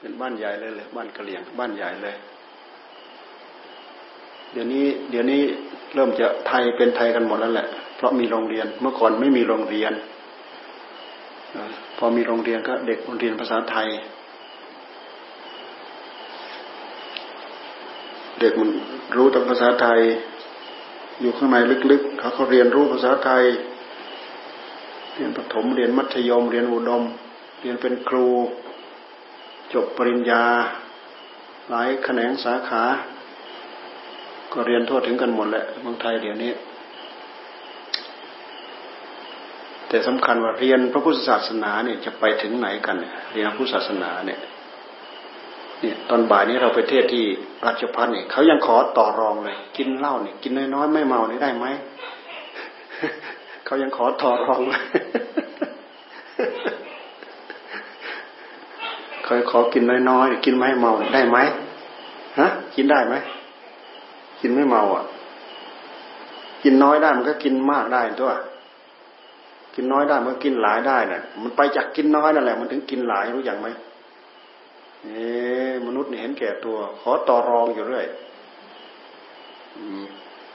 เป็นบ้านใหญ่เลยเลยบ้านกะเหรี่ยงบ้านใหญ่เลยเดี๋ยวนี้เริ่มจะไทยเป็นไทยกันหมดแล้วแหละเพราะมีโรงเรียนเมื่อก่อนไม่มีโรงเรียนพอมีโรงเรียนก็เด็กเรียนภาษาไทยเด็กมันรู้แต่ภาษาไทยอยู่ข้างในลึกๆเขาเรียนรู้ภาษาไทยเรียนประถมเรียนมัธยมเรียนอุดมเรียนเป็นครูจบปริญญาหลายแขนงสาขาก็เรียนทั่วถึงกันหมดแหละเมืองไทยเดี๋ยวนี้แต่สำคัญว่าเรียนพระพุทธศาสนาเนี่ยจะไปถึงไหนกันเนี่ยเรียนพุทธศาสนาเนี่ยตอนบ่ายนี้เราไปเทศที่ราชภัฏเนี่ยเขายังขอต่อรองเลยกินเหล้าเนี่ยกินน้อยๆไม่เมาเนี่ยได้ไหม เขายังขอต่อรองเลย เคยขอกินน้อยๆกินไม่ให้เมาได้ไหมฮะกินได้ไหมกินไม่เมาอ่ะกินน้อยได้มันก็กินมากได้ตัวกินน้อยได้มันก็กินหลายได้น่ะมันไปจากกินน้อยนั่นแหละมันถึงกินหลายรู้อย่างไหมมนุษย์เห็นแก่ตัวขอต่อรองอยู่เรื่อย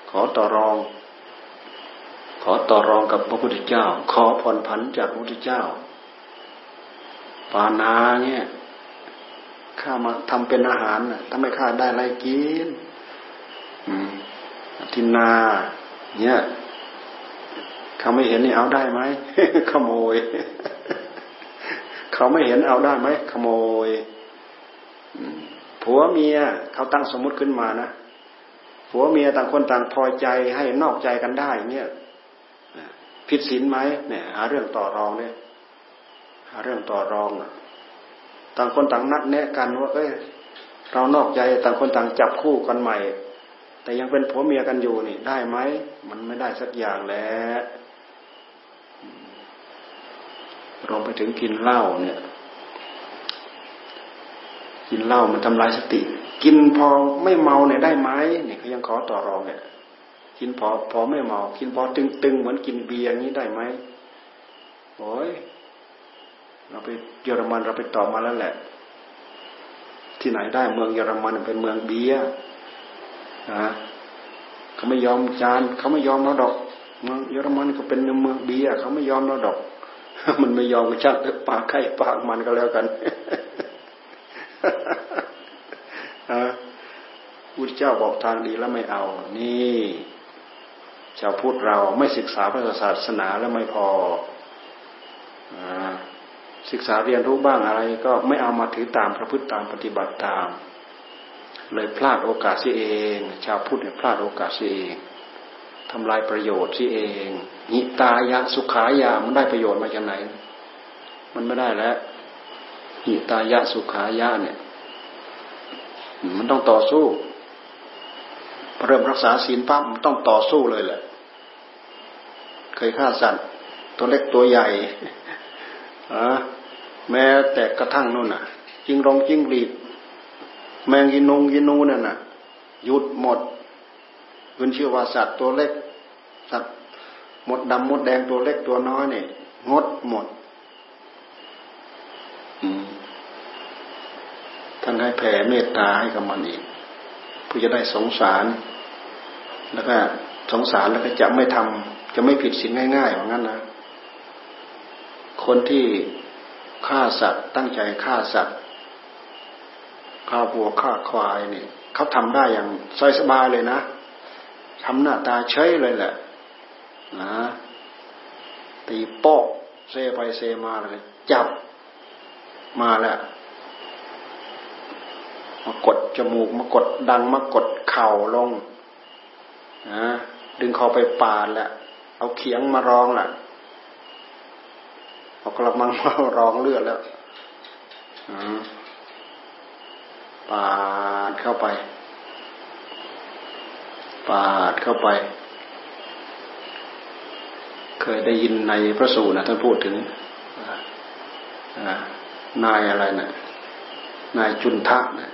ขอต่อรองกับพระพุทธเจ้าขอผ่อนผันจากพระพุทธเจ้าปานาเนี่ยข้ามาทำเป็นอาหารน่ะถ้าไม่ข้าได้อะไรกินทินนาเนี่ยเขาไม่เห็นนี่เอาได้ไหม ขโมย เขาไม่เห็นเอาได้ไหมขโมยผัวเมียเขาตั้งสมมุติขึ้นมานะผัวเมียต่างคนต่างพอใจให้นอกใจกันได้เนี่ยผิดศีลไหมเนี่ยหาเรื่องต่อรองเนี่ยหาเรื่องต่อรองต่างคนต่างนัดแนะกันว่าเอ้ยเรานอกใจต่างคนต่างจับคู่กันใหม่แต่ยังเป็นผัวเมียกันอยู่นี่ได้ไหมมันไม่ได้สักอย่างแหละรวมไปถึงกินเหล้าเนี่ยกินเหล้ามันทำลายสติกินพอไม่เมาเนี่ยได้ไหมเนี่ยเขายังขอต่อรองเนี่ยกินพอไม่เมากินพอตึงๆเหมือนกินเบียร์อย่างนี้ได้ไหมโอ้ยเราไปเยอรมันเราไปต่อมาแล้วแหละที่ไหนได้เมืองเยอรมันเป็นเมืองเบียร์เขาไม่ยอมจานเขาไม่ยอมเราดอกเมืองเยอรมันก็เป็นเมืองเบียร์เขาไม่ยอมเราดอกมันไม่ยอมก็ชักปากไข่ปากมันก็แล้วกันพุทธเจ้าบอกทางดีแล้วไม่เอานี่ชาวพุทธเราไม่ศึกษาพระศาสนาแล้วไม่พอศึกษาเรียนรู้บ้างอะไรก็ไม่เอามาถือตามประพฤติตามปฏิบัติตามเลยพลาดโอกาสสิเองชาวพุทธเนี่ยพลาดโอกาสสิเองทำลายประโยชน์สิเองนิตายะสุขายะมันได้ประโยชน์มาจากไหนมันไม่ได้แล้วนิตายะสุขายะเนี่ยมันต้องต่อสู้เริ่มรักษาศีลปั๊บมันต้องต่อสู้เลยแหละเคยฆ่าสัตว์ตัวเล็กตัวใหญ่แม้แต่กระทั่งนู่นน่ะจิ้งหรีดจิ้งหรีดแมงกินูนั่นน่ะหยุดหมดคุณเชื่อว่าสัตว์ตัวเล็กสัตว์มดดำมดแดงตัวเล็กตัวน้อยเนี่ยงดหมดท่านให้แผ่เมตตาให้กับมันอีกเพื่อจะได้สงสารแล้วก็สงสารแล้วก็จะไม่ทำจะไม่ผิดศีลง่ายๆว่างั้นนะคนที่ฆ่าสัตว์ตั้งใจฆ่าสัตว์ฆ่าวัวฆ่าควายนี่เขาทำได้อย่างสบายเลยนะทำหน้าตาเฉยเลยแหละนะตีโป๊ะเซไปเซมาเลยจับมาแล้วมากดจมูกมากดดังมากดเข่าลงนะดึงคอไปปาดแล้วเอาเขียงมารองล่ะเอากระมังมารองเลือดแล้วปาดเข้าไปเคยได้ยินในพระสูตรนะท่านพูดถึงนายอะไรนะนายจุนทะนะ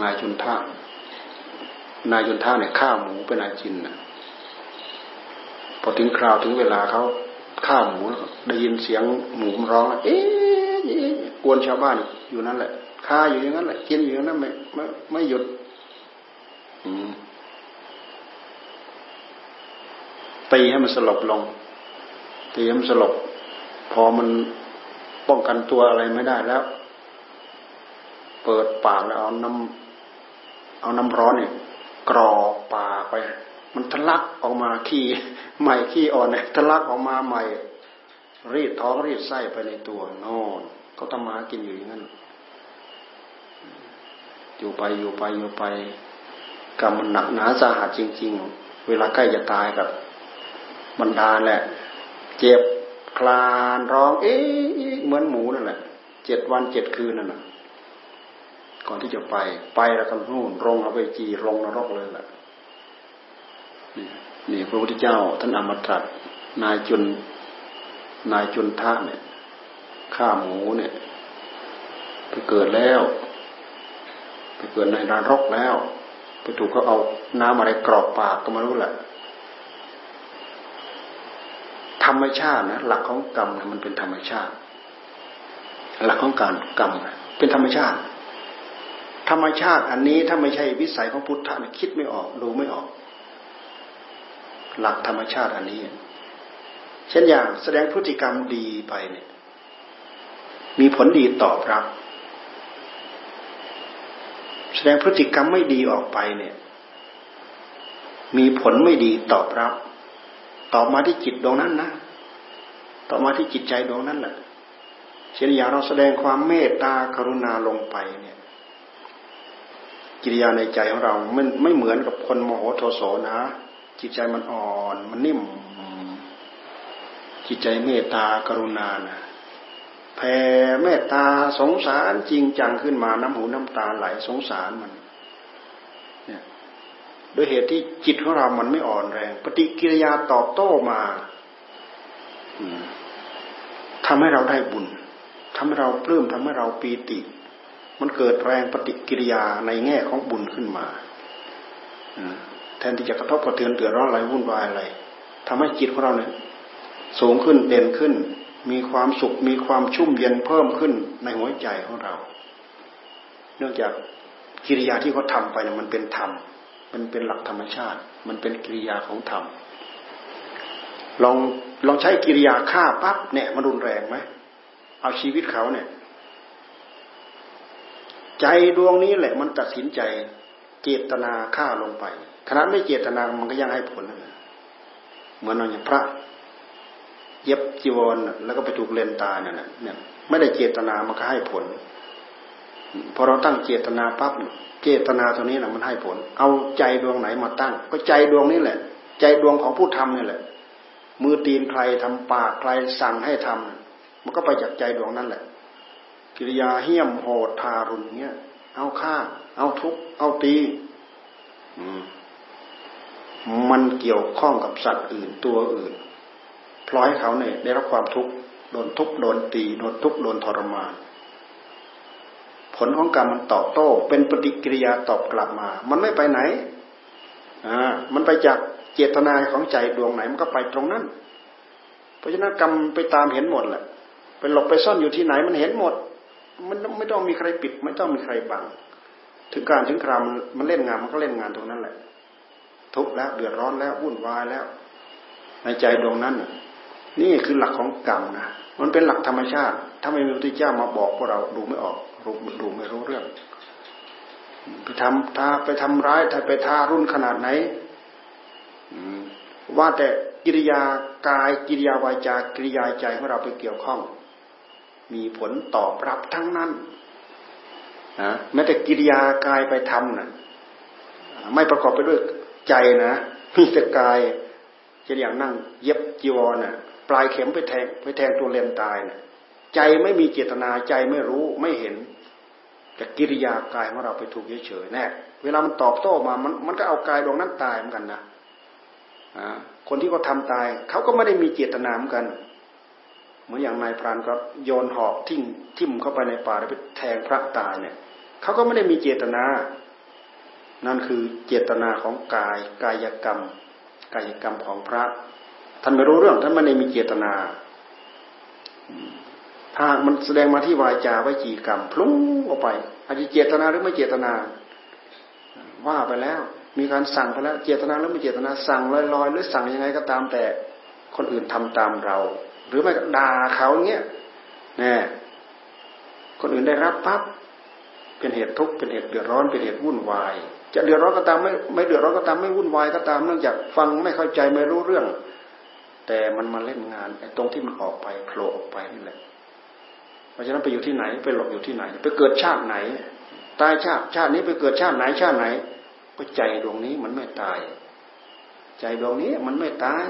นายจุนทะเนี่ยฆ่าหมูเป็นอาจินนะพอถึงคราวถึงเวลาเขาฆ่าหมูได้ยินเสียงหมูร้องเอ๊ะ กวนชาวบ้านอยู่นั่นแหละฆ่าอยู่อย่างนั้นแหละกินอยู่อย่างนั้นไม่หยุดตีให้มันสลบลงตีให้มันสลบพอมันป้องกันตัวอะไรไม่ได้แล้วเปิดปากแล้วเอาน้ำร้อนเนี่ยกรอกปากไปมันทะลักออกมาขี้ใหม่ขี้อ่อนเนี่ยทะลักออกมาใหม่รีดท้องรีดไส้ไปในตัวนอนเขาทำมากินอยู่อย่างนั้นอยู่ไปกรรมมันหนักหนาสาหัสจริงๆเวลาใกล้จะตายกับบรรดาแหละเจ็บคลานร้องเอ๊ะเหมือนหมูนั่นแหละ7 วัน 7 คืนนั่นน่ะก่อนที่จะไปแล้วก็นู่นลงเอาไปจีลงนรกเลยแหละนี่พระพุทธเจ้าท่านอมตะนายจุนทะเนี่ยฆ่าหมูเนี่ยไปเกิดแล้วไปเกิดในนรกแล้วไปถูกเขาเอาน้ำอะไรกรอกปากก็ไม่รู้แหละธรรมชาตินะหลักของกรรมนะมันเป็นธรรมชาติหลักของการกรรมเป็นธรรมชาติอันนี้ถ้าไม่ใช่วิสัยของพุทธะเนี่ยคิดไม่ออกดูไม่ออกหลักธรรมชาติอันนี้เช่นอย่างแสดงพฤติกรรมดีไปเนี่ยมีผลดีตอบรับแสดงพฤติกรรมไม่ดีออกไปเนี่ยมีผลไม่ดีตอบรับต่อมาที่จิตดวงนั้นนะต่อมาที่จิตใจดวงนั้นแหละเช่นอย่างเราแสดงความเมตตากรุณาลงไปเนี่ยกิริยาในใจของเราไม่เหมือนกับคนโมโหโทโสนะจิตใจมันอ่อนมันนิ่มจิตใจเมตตากรุณานะแผ่เมตตาสงสารจริงจังขึ้นมาน้ำหูน้ำตาไหลสงสารมันเนี่ยโดยเหตุที่จิตของเรามันไม่อ่อนแรงปฏิกิริยาตอบโต้มาทำให้เราได้บุญทำให้เราปลื้มทำให้เราปีติมันเกิดแรงปฏิกิริยาในแง่ของบุญขึ้นมาแทนที่จะกระทบกระเทือนเดือดร้อนอะไรวุ่นวายอะไรทำให้จิตของเราเนี่ยสูงขึ้นเด่นขึ้นมีความสุขมีความชุ่มเย็นเพิ่มขึ้นในหัวใจของเราเนื่องจากกิริยาที่เขาทำไปเนี่ยมันเป็นธรรมมันเป็นหลักธรรมชาติมันเป็นกิริยาของธรรมลองใช้กิริยาฆ่าปั๊บเนี่ยมันรุนแรงไหมเอาชีวิตเขาเนี่ยใจดวงนี้แหละมันตัดสินใจเจตนาฆ่าลงไปขณะไม่เจตนามันก็ยังให้ผลเหมือนอย่างพระเย็บจีวรแล้วก็ไปถูกเลนตาเนี่ยไม่ได้เจตนามันก็ให้ผลพอเราตั้งเจตนาปั๊บเจตนาตัวนี้แหละมันให้ผลเอาใจดวงไหนมาตั้งก็ใจดวงนี้แหละใจดวงของผู้ทำนี่แหละมือตีนใครทำปากใครสั่งให้ทำมันก็ไปจากใจดวงนั้นแหละกิริยาเหี้ยมโหดทารุณเงี้ยเอาฆ่าเอาทุบเอาตีมันเกี่ยวข้องกับสัตว์อื่นตัวอื่นพลอยเขาเนี่ยได้รับความทุกข์โดนทุบโดนตีโดนทุบโดนทรมานผลของกรรมมันตอบโต้เป็นปฏิกิริยาตอบกลับมามันไม่ไปไหนมันไปจากเจตนาของใจดวงไหนมันก็ไปตรงนั้นเพราะฉะนั้นกรรมไปตามเห็นหมดแหละไปหลบไปซ่อนอยู่ที่ไหนมันเห็นหมดมันไม่ต้องมีใครปิดไม่ต้องมีใครบังถึงการถึงคราวมันเล่นงานมันก็เล่นงานตรงนั้นแหละทุกข์แล้วเดือดร้อนแล้ววุ่นวายแล้วในใจดวงนั้นนี่คือหลักของกรรมนะมันเป็นหลักธรรมชาติถ้าไม่มีพระพุทธเจ้ามาบอกพวกเราดูไม่ออกดูไม่รู้เรื่องไปทำร้ายถ้าไปทารุณขนาดไหนว่าแต่กิริยากายกิริยาวาจากิริยาใจของเราไปเกี่ยวข้องมีผลตอบรับทั้งนั้นนะแม้แต่กิริยากายไปทำน่ะไม่ประกอบไปด้วยใจนะมีแต่กายเช่นอย่างนั่งเย็บจีวรน่ะปลายเข็มไปแทงตัวเลนตายน่ะใจไม่มีเจตนาใจไม่รู้ไม่เห็นแต่กิริยากายของเราไปถูกเฉยๆแน่เวลามันตอบโต้มามันก็เอากายดวงนั้นตายเหมือนกันนะคนที่เขาทำตายเขาก็ไม่ได้มีเจตนาเหมือนกันเหมือนอย่างนายพรานก็โยนหอกทิ่มเข้าไปในป่าแล้วไปแทงพระตายเนี่ยเขาก็ไม่ได้มีเจตนานั่นคือเจตนาของกายกายกรรมของพระท่านไม่รู้เรื่องท่านไม่ได้มีเจตนา ถ้ามันแสดงมาที่วาจาไวจีกรรมพลุ้งออกไปอาจจะเจตนาหรือไม่เจตนาว่าไปแล้วมีการสั่งไปแล้วเจตนาหรือไม่เจตนาสั่งลอยๆหรือสั่งยังไงก็ตามแต่คนอื่นทำตามเราหรือไม่ด่าเขาเงี้ยเนี่ยคนอื่นได้รับปั๊บเป็นเหตุทุกข์เป็นเหตุเดือดร้อนเป็นเหตุวุ่นวายจะเดือดร้อนก็ตามไม่เดือดร้อนก็ตามไม่วุ่นวายก็ตามเนื่องจากฟังไม่เข้าใจไม่รู้เรื่องแต่มันมาเล่นงานไอ้ตรงที่มันออกไปโผล่ออกไปนี่แหละเพราะฉะนั้นไปอยู่ที่ไหนไปหลบอยู่ที่ไหนไปเกิดชาติไหนตายชาตินี้ไปเกิดชาติไหนชาติไหนก็ใจดวงนี้มันไม่ตายใจดวงนี้มันไม่ตาย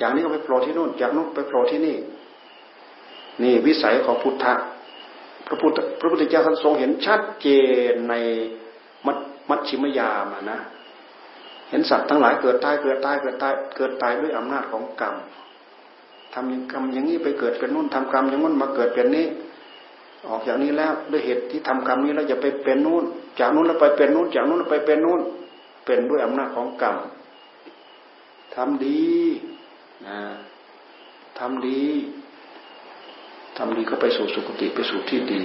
จากนี้ก็ไปโผล่ที่นู่นจากนู้นไปโผล่ที่นี่นี่วิสัยของพุทธะพระพุทธเจ้าท่านทรงเห็นชัดเจนในมัชฌิมยามนะเห็นสัตว์ทั้งหลายเกิดตายด้วยอำนาจของกรรมทำอย่างกรรมอย่างนี้ไปเกิดเป็นนู่นทำกรรมอย่างนู้นมาเกิดเป็นนี้ออกจากนี้แล้วด้วยเหตุที่ทำกรรมนี้แล้วจะไปเป็นนู่นจากนู่นแล้วไปเป็นนู่นจากนู่นแล้วไปเป็นนู่นเป็นด้วยอำนาจของกรรมทำดีก็ไปสู่สุคติไปสู่ที่ดี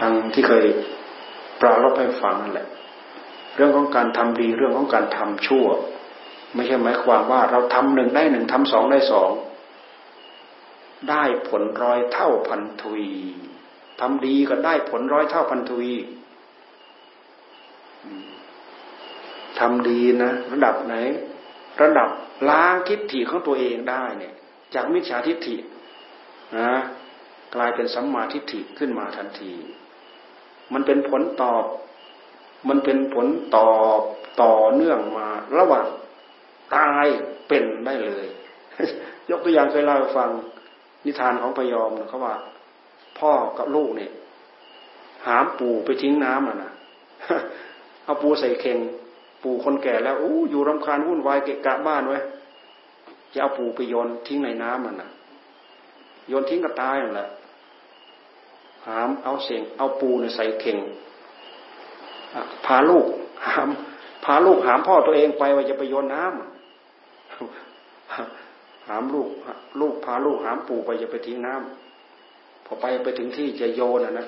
ทั้งที่เคยปรารภให้ฟังนั่นแหละเรื่องของการทำดีเรื่องของการทำชั่วไม่ใช่หมายความว่าเราทำหนึ่งได้หนึ่งทำสองได้สองได้ผลร้อยเท่าพันทวีทำดีก็ได้ผลร้อยเท่าพันทวีทำดีนะระดับไหนระดับล้างทิฏฐิของตัวเองได้เนี่ยจากมิจฉาทิฏฐินะกลายเป็นสัมมาทิฏฐิขึ้นมาทันทีมันเป็นผลตอบต่อเนื่องมาระหว่างตายเป็นได้เลย ยกตัวอย่างเคยเล่าให้ฟังนิทานของพยอมเขาว่าพ่อกับลูกเนี่ยหามปูไปทิ้งน้ำนะ เอาปูใส่เข่งปูคนแก่แล้วอยู่รำคาญวุ่นวายเกะกะบ้านไว้จะเอาปูไปโยนทิ้งในน้ำนะโยนทิ้งก็ตายนั่นแหละหามเอาปูเนี่ยใส่เข่งพาลูกหามพ่อตัวเองไปว่าจะไปโยนน้ำหามลูกพาลูกหามปู่ไปจะไปทิ้งน้ำพอไปถึงที่จะโยนนะ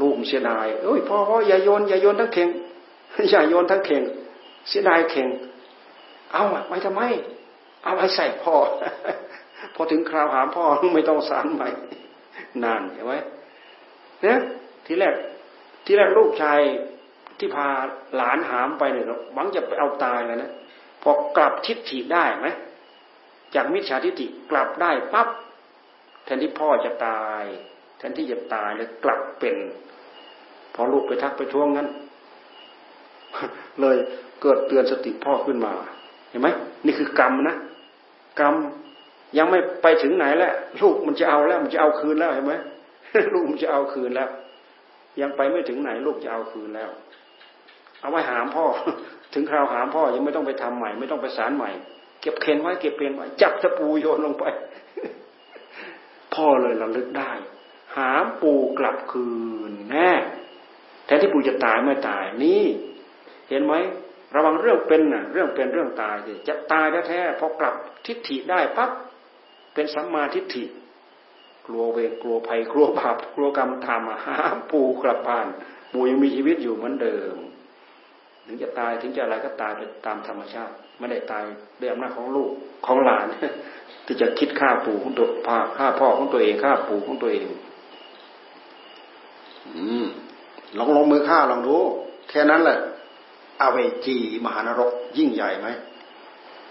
ลูกเสียดายเอ้ยพ่ออย่าโยนทั้งเข่งอย่าโยนทั้งเข่งเสียดายเข่งเอาไว้ทำไมเอาไว้ใส่พ่อ พอถึงคราวหามพ่อไม่ต้องสารใหม่นานเห็นไหมเนี่ยทีแรกลูกชายที่พาหลานหามไปเนี่ยหวังจะไปเอาตายเลยนะพอกลับทิฏฐิได้ไหมจากมิจฉาทิฏฐิกลับได้ปั๊บแทนที่พ่อจะตายเลยกลับเป็นพอลูกไปทักไปท้วงงั้นเลยเกิดเตือนสติพ่อขึ้นมาเห็นไหมนี่คือกรรมนะกรรมยังไม่ไปถึงไหนแล้วลูกมันจะเอาแล้วมันจะเอาคืนแล้วเห็นไหมลูกมันจะเอาคืนแล้วยังไปไม่ถึงไหนลูกจะเอาคืนแล้วเอาไว้หามพ่อถึงคราวหามพ่อยังไม่ต้องไปทำใหม่ไม่ต้องไปสารใหม่เก็บเข่งไว้เก็บเปลี่ยนไว้จับตะปูโยนลงไปพ่อเลยระลึกได้หามปูกลับคืนแน่แทนที่ปูจะตายไม่ตายนี่เห็นไหมระวังเรื่องเป็นน่ะเรื่องเป็นเรื่องตายจะตายแท้ๆพอกลับทิฏฐิได้ปั๊บเป็นสัมมาทิฏฐิกลัวเวรกลัวภัยกลัวบาปกลัวกรรมทำหามปูกลับบ้านปูยังมีชีวิตอยู่เหมือนเดิมถึงจะตายถึงจะอะไรก็ตายตามธรรมชาติไม่ได้ตายด้วยอำนาจของลูกของหลานที่จะคิดฆ่าปู่ของตัวฆ่าพ่อของตัวเองฆ่าปู่ของตัวเองลองลงมือฆ่าลองดูแค่นั้นแหละอเวจีมหานรกยิ่งใหญ่ไหม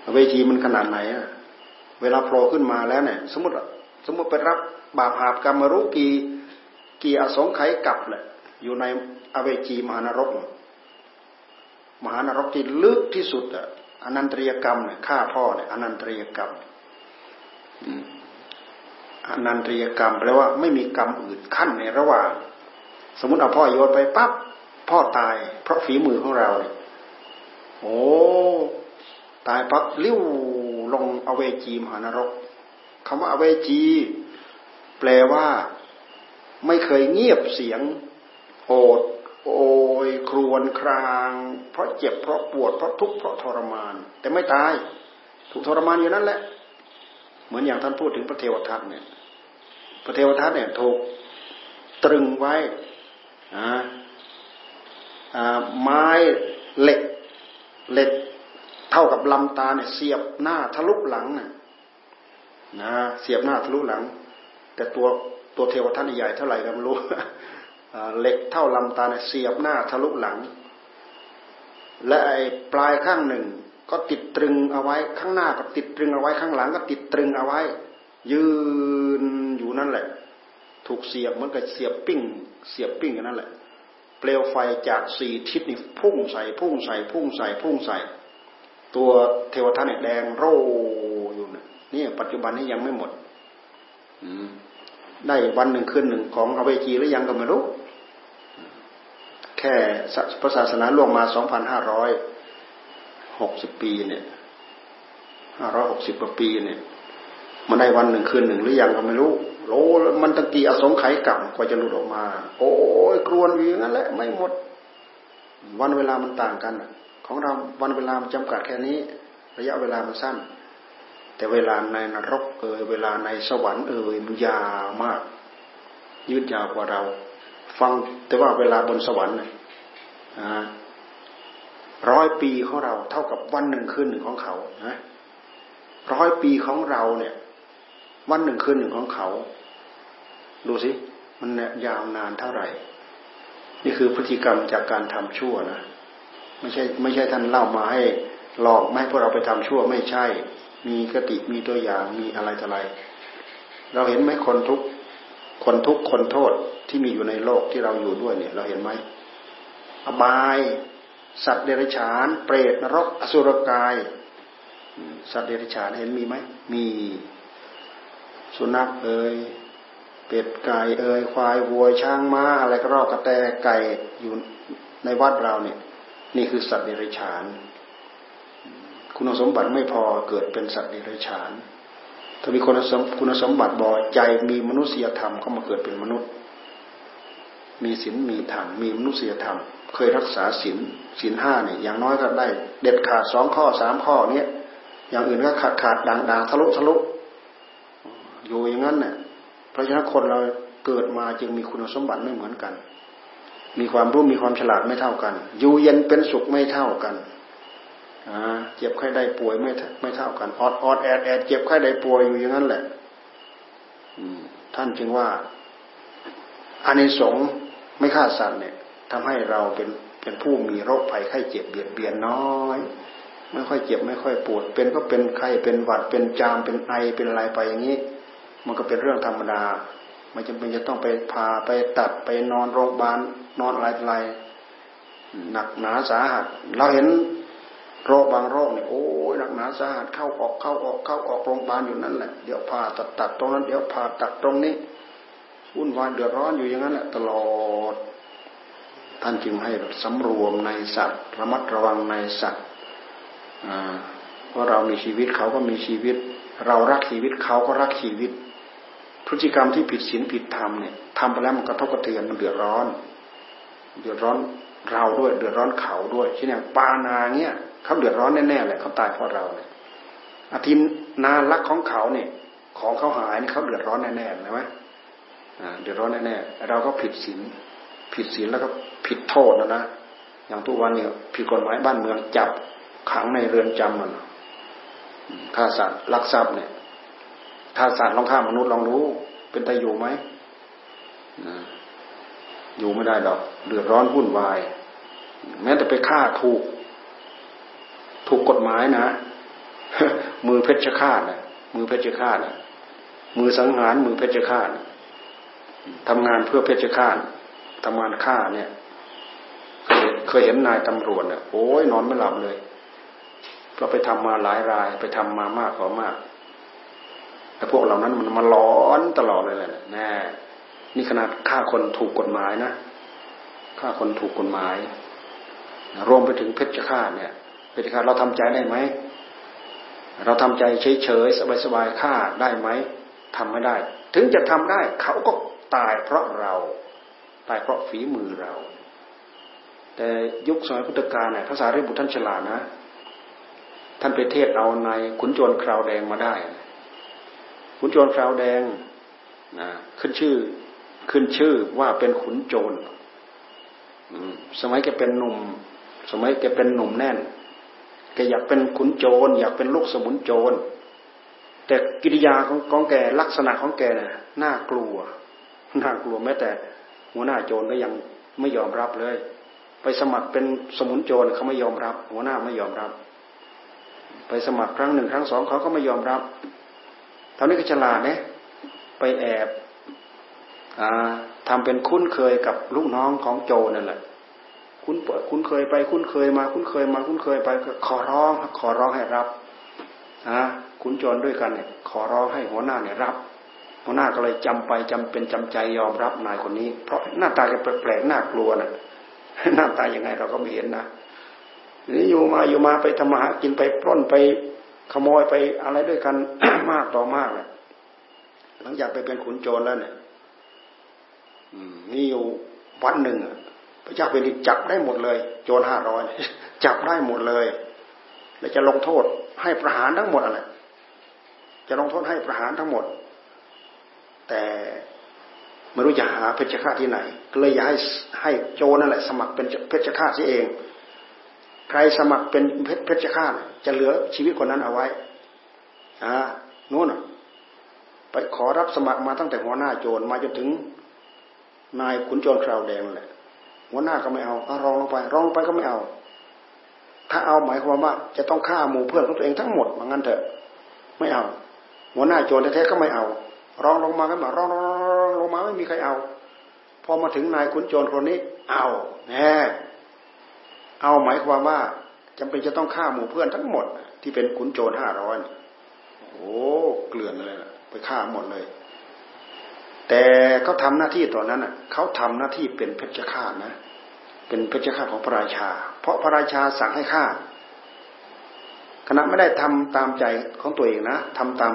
อเวจีมันขนาดไหนอะเวลาโผล่ขึ้นมาแล้วเนี่ยสมมติไปรับบาปหาบกรรมรู้กี่อสงไขยกลับแหละอยู่ในอเวจีมหานรกที่ลึกที่สุดอ่ะอนันตริยกรรมเนี่ยฆ่าพ่อเนี่ยอนันตริยกรรมอนันตริยกรรมแปลว่าไม่มีกรรมอื่นขั้นในระหว่างสมมติเอาพ่อโยนไปปั๊บพ่อตายเพราะฝีมือของเราเนี่ยโอ้ตายปั๊บลิ้วลงอเวจีมหานรกคำว่าอเวจีแปลว่าไม่เคยเงียบเสียงโอดโอยครวญครางเพราะเจ็บเพราะปวดเพราะทุกข์เพราะทรมานแต่ไม่ตายถูกทรมานอยู่นั่นแหละเหมือนอย่างท่านพูดถึงพระเทวทัตเนี่ย พระเทวทัตเนี่ยถูกตรึงไว้ไม้เหล็กเท่ากับลำตาเนี่ยเสียบหน้าทะลุหลังนะเสียบหน้าทะลุหลังแต่ตัวเทวทัตใหญ่เท่าไหร่ก็ไม่รู้เหล็กเท่าลำตาเนี่ยเสียบหน้าทะลุหลังและไอ้ปลายข้างหนึ่งก็ติดตรึงเอาไว้ข้างหน้าก็ติดตรึงเอาไว้ข้างหลังก็ติดตรึงเอาไว้ยืนอยู่นั่นแหละถูกเสียบเหมือนกับเสียบปิ้งอย่างนั้นแหละเปลวไฟจากสี่ทิศนี่พุ่งใส่ตัวเทวทัตเนี่ยแดงโร่อยู่นี่ปัจจุบันนี้ยังไม่หมดได้วันหนึ่งคืนหนึ่งของอเวจีหรือยังก็ไม่รู้แค่พระศาสนาล่วงมา 2,560 ปีเนี่ย560กว่าปีเนี่ยมันได้วันหนึ่งคืนหนึ่งหรือยังก็ไม่รู้โลมันตั้งกี่อสงไขยกรรมกว่าจะหลุดออกมาโอ้ยครวญอยู่งั้นแหละไม่หมดวันเวลามันต่างกันของเราวันเวลามันจำกัดแค่นี้ระยะเวลามันสั้นแต่เวลาในนรกเวลาในสวรรค์มันยาวมากยืดยาวกว่าเราฟังแต่ว่าเวลาบนสวรรค์100ปีของเราเท่ากับวันหนึ่งคืนหนึ่งของเขานะ100ปีของเราเนี่ยวันหนึ่งคืนหนึ่งของเขาดูสิมันยาวนานเท่าไหร่นี่คือพฤติกรรมจากการทำชั่วนะไม่ใช่ท่านเล่ามาให้หลอกไม่ให้พวกเราไปทำชั่วไม่ใช่มีกติมีตัวอย่างมีอะไรต่ออะไรเราเห็นไหมคนทุกข์คนโทษที่มีอยู่ในโลกที่เราอยู่ด้วยเนี่ยเราเห็นไหมอบายสัตว์เดรัจฉานเปรตนรกอสุรกายสัตว์เดรัจฉานเห็นมีไหมมีสุนัขเป็ดไก่ควายวัวช้างม้าอะไรก็รอกกระแตไก่อยู่ในวัดเราเนี่ยนี่คือสัตว์เดรัจฉานคุณสมบัติไม่พอเกิดเป็นสัตว์เดรัจฉานถ้ามีคุณสมบัติบ่ใจมีมนุษยธรรมเข้ามาเกิดเป็นมนุษย์มีศีลมีธรรมมีมนุษยธรรมเคยรักษาศีล5เนี่ยอย่างน้อยก็ได้เด็ดขาด2ข้อ3ข้อเนี้ยอย่างอื่นก็ขาดด่างๆทะลุอยู่อย่างนั้นน่ะเพราะฉะนั้นคนเราเกิดมาจึงมีคุณสมบัติไม่เหมือนกันมีความรู้มีความฉลาดไม่เท่ากันอยู่เย็นเป็นสุขไม่เท่ากันเจ็บไข้ได้ป่วยไม่เท่ากันออดแอดเจ็บไข้ได้ป่วยอยู่อย่างนั้นแหละท่านจึงว่าอานิสงส์ไม่ฆ่าสัตว์เนี่ยทำให้เราเป็นผู้มีโรคภัยไข้เจ็บเบียดเบียนน้อยไม่ค่อยเจ็บไม่ค่อยปวดเป็นก็เป็นไข้เป็นหวัดเป็นจามเป็นไอเป็นอะไรไปอย่างนี้มันก็เป็นเรื่องธรรมดาไม่จำเป็นจะต้องไปพาไปตัดไปนอนโรงพยาบาลนอนอะไรหนักหนาสาหัสเราเห็นโรคบางโรคเนี่ยโอ้ยหนักหนาสาหัสเข้าออกโรงพยาบาลอยู่นั่นแหละเดี๋ยวผ่าตัดตรงนั้นเดี๋ยวผ่าตัดตรงนี้วุ่นวายเดือดร้อนอยู่อย่างนั้นแหละตลอดท่านจึงให้สำรวมในสัตว์ระมัดระวังในสัตว์เพราะเรามีชีวิตเขาก็มีชีวิตเรารักชีวิตเขาก็รักชีวิตพฤติกรรมที่ผิดศีลผิดธรรมเนี่ยทำไปแล้วมันกระทบกระเทือนมันเดือดร้อนเราด้วยเดือดร้อนเขาด้วยเช่นอย่างปานาเนี่ยเขาเดือดร้อนแน่ๆแหละเขาตายเพราะเราเนี่ยอาทินนาลักของเขาเนี่ยของเขาหายนี่เขาเดือดร้อนแน่ๆใช่ไหมเดือดร้อนแน่ๆเราก็ผิดศีลแล้วก็ผิดโทษแล้วนะอย่างทุกวันเนี่ยผิดกฎหมายบ้านเมืองจับขังในเรือนจำมันฆ่าสัตว์ลักทรัพย์เนี่ยฆ่าสัตว์ลองฆ่ามนุษย์ลองดูเป็นตายอยู่ไหมอยู่ไม่ได้หรอกเดือดร้อนวุ่นวายแม้แต่ไปฆ่าถูกกฎหมายนะมือเพชฌฆาตนะมือเพชฌฆาตนะมือสังหารมือเพชฌฆาตทำงานเพื่อเพชฌฆาตทำงานฆ่าเนี่ยเคยเห็นนายตำรวจเนี่ยโอ้ยนอนไม่หลับเลยเราไปทำมาหลายรายไปทำมามากกว่ามากแต่พวกเหล่านั้นมันมาหลอนตลอดเลยแหละแน่นี่ขนาดฆ่าคนถูกกฎหมายนะฆ่าคนถูกกฎหมายรวมไปถึงเพชฌฆาตเนี่ยเพชฌฆาตเราทำใจได้ไหมเราทำใจเฉยสบายๆฆ่าได้ไหมทำไม่ได้ถึงจะทำได้เขาก็ตายเพราะเราตายเพราะฝีมือเราแต่ยุคสมัยพุทธกาลเนี่ยพระสารีบุตรท่านฉลาดนะท่านไปเทศเอาในขุนโจรคราวแดงมาได้ขุนโจรคราวแดง นะขึ้นชื่อว่าเป็นขุนโจรสมัยแกเป็นหนุ่มแน่นแกอยากเป็นขุนโจรอยากเป็นลูกสมุนโจรแต่กิริยาของแกลักษณะของแกน่ากลัวแม้แต่หัวหน้าโจรก็ยังไม่ยอมรับเลยไปสมัครเป็นสมุนโจรเขาไม่ยอมรับหัวหน้าไม่ยอมรับไปสมัครครั้งหนึ่งครั้งสองเขาก็ไม่ยอมรับตอนนี้ก็ฉลาดนะไปแอบทำเป็นคุ้นเคยกับลูกน้องของโจนั่นแหละคุ้นเคยไปคุ้นเคยมาคุ้นเคยไปขอร้องให้รับขุนโจรด้วยกันเนี่ยขอร้องให้หัวหน้าเนี่ยรับหัวหน้าก็เลยจำใจยอมรับนายคนนี้เพราะหน้าตาแกแปลกๆน่ากลัวน่ะหน้าตายังไงเราก็ไม่เห็นนะนี่อยู่มาไปทำมาหากินไปปล้นไปขโมยไปอะไรด้วยกัน มากต่อมากเลยหลังจากไปเป็นขุนโจรแล้วเนี่ยนี่อยู่วันหนึ่งพระเจ้าเป็นดิจับได้หมดเลยโจร500จับได้หมดเลยแล้วจะลงโทษให้ประหารทั้งหมดอะไรจะลงโทษให้ประหารทั้งหมดแต่ไม่รู้จะหาเพชฌฆาตที่ไหนก็เลยอยากให้โจรนั่นแหละสมัครเป็นเพชฌฆาตซะเองใครสมัครเป็นเพชฌฆาตจะเหลือชีวิตคนนั้นเอาไว้นู่นไปขอรับสมัครมาตั้งแต่หัวหน้าโจรมาจนถึงนายขุนโจรคราวแดงแหละหัวหน้าก็ไม่เอารองลงไปก็ไม่เอาถ้าเอาหมายความว่าจะต้องฆ่าหมู่เพื่อนของตัวเองทั้งหมดว่างั้นเถอะไม่เอาหัวหน้าโจรแท้ๆก็ไม่เอารองลงมาก็บอกรองลงมาไม่มีใครเอาพอมาถึงนายขุนโจรคนนี้เอาแน่เอาหมายความว่าจำเป็นจะต้องฆ่าหมู่เพื่อนทั้งหมดที่เป็นขุนโจร500โอ้เกลื่อนเลยล่ะไปฆ่าหมดเลยแต่เขาทำหน้าที่ตอนนั้นน่ะเขาทำหน้าที่เป็นเพชฌฆาตนะเป็นเพชฌฆาตของพระราชาเพราะพระราชาสั่งให้ฆ่าขณะไม่ได้ทำตามใจของตัวเองนะทำตาม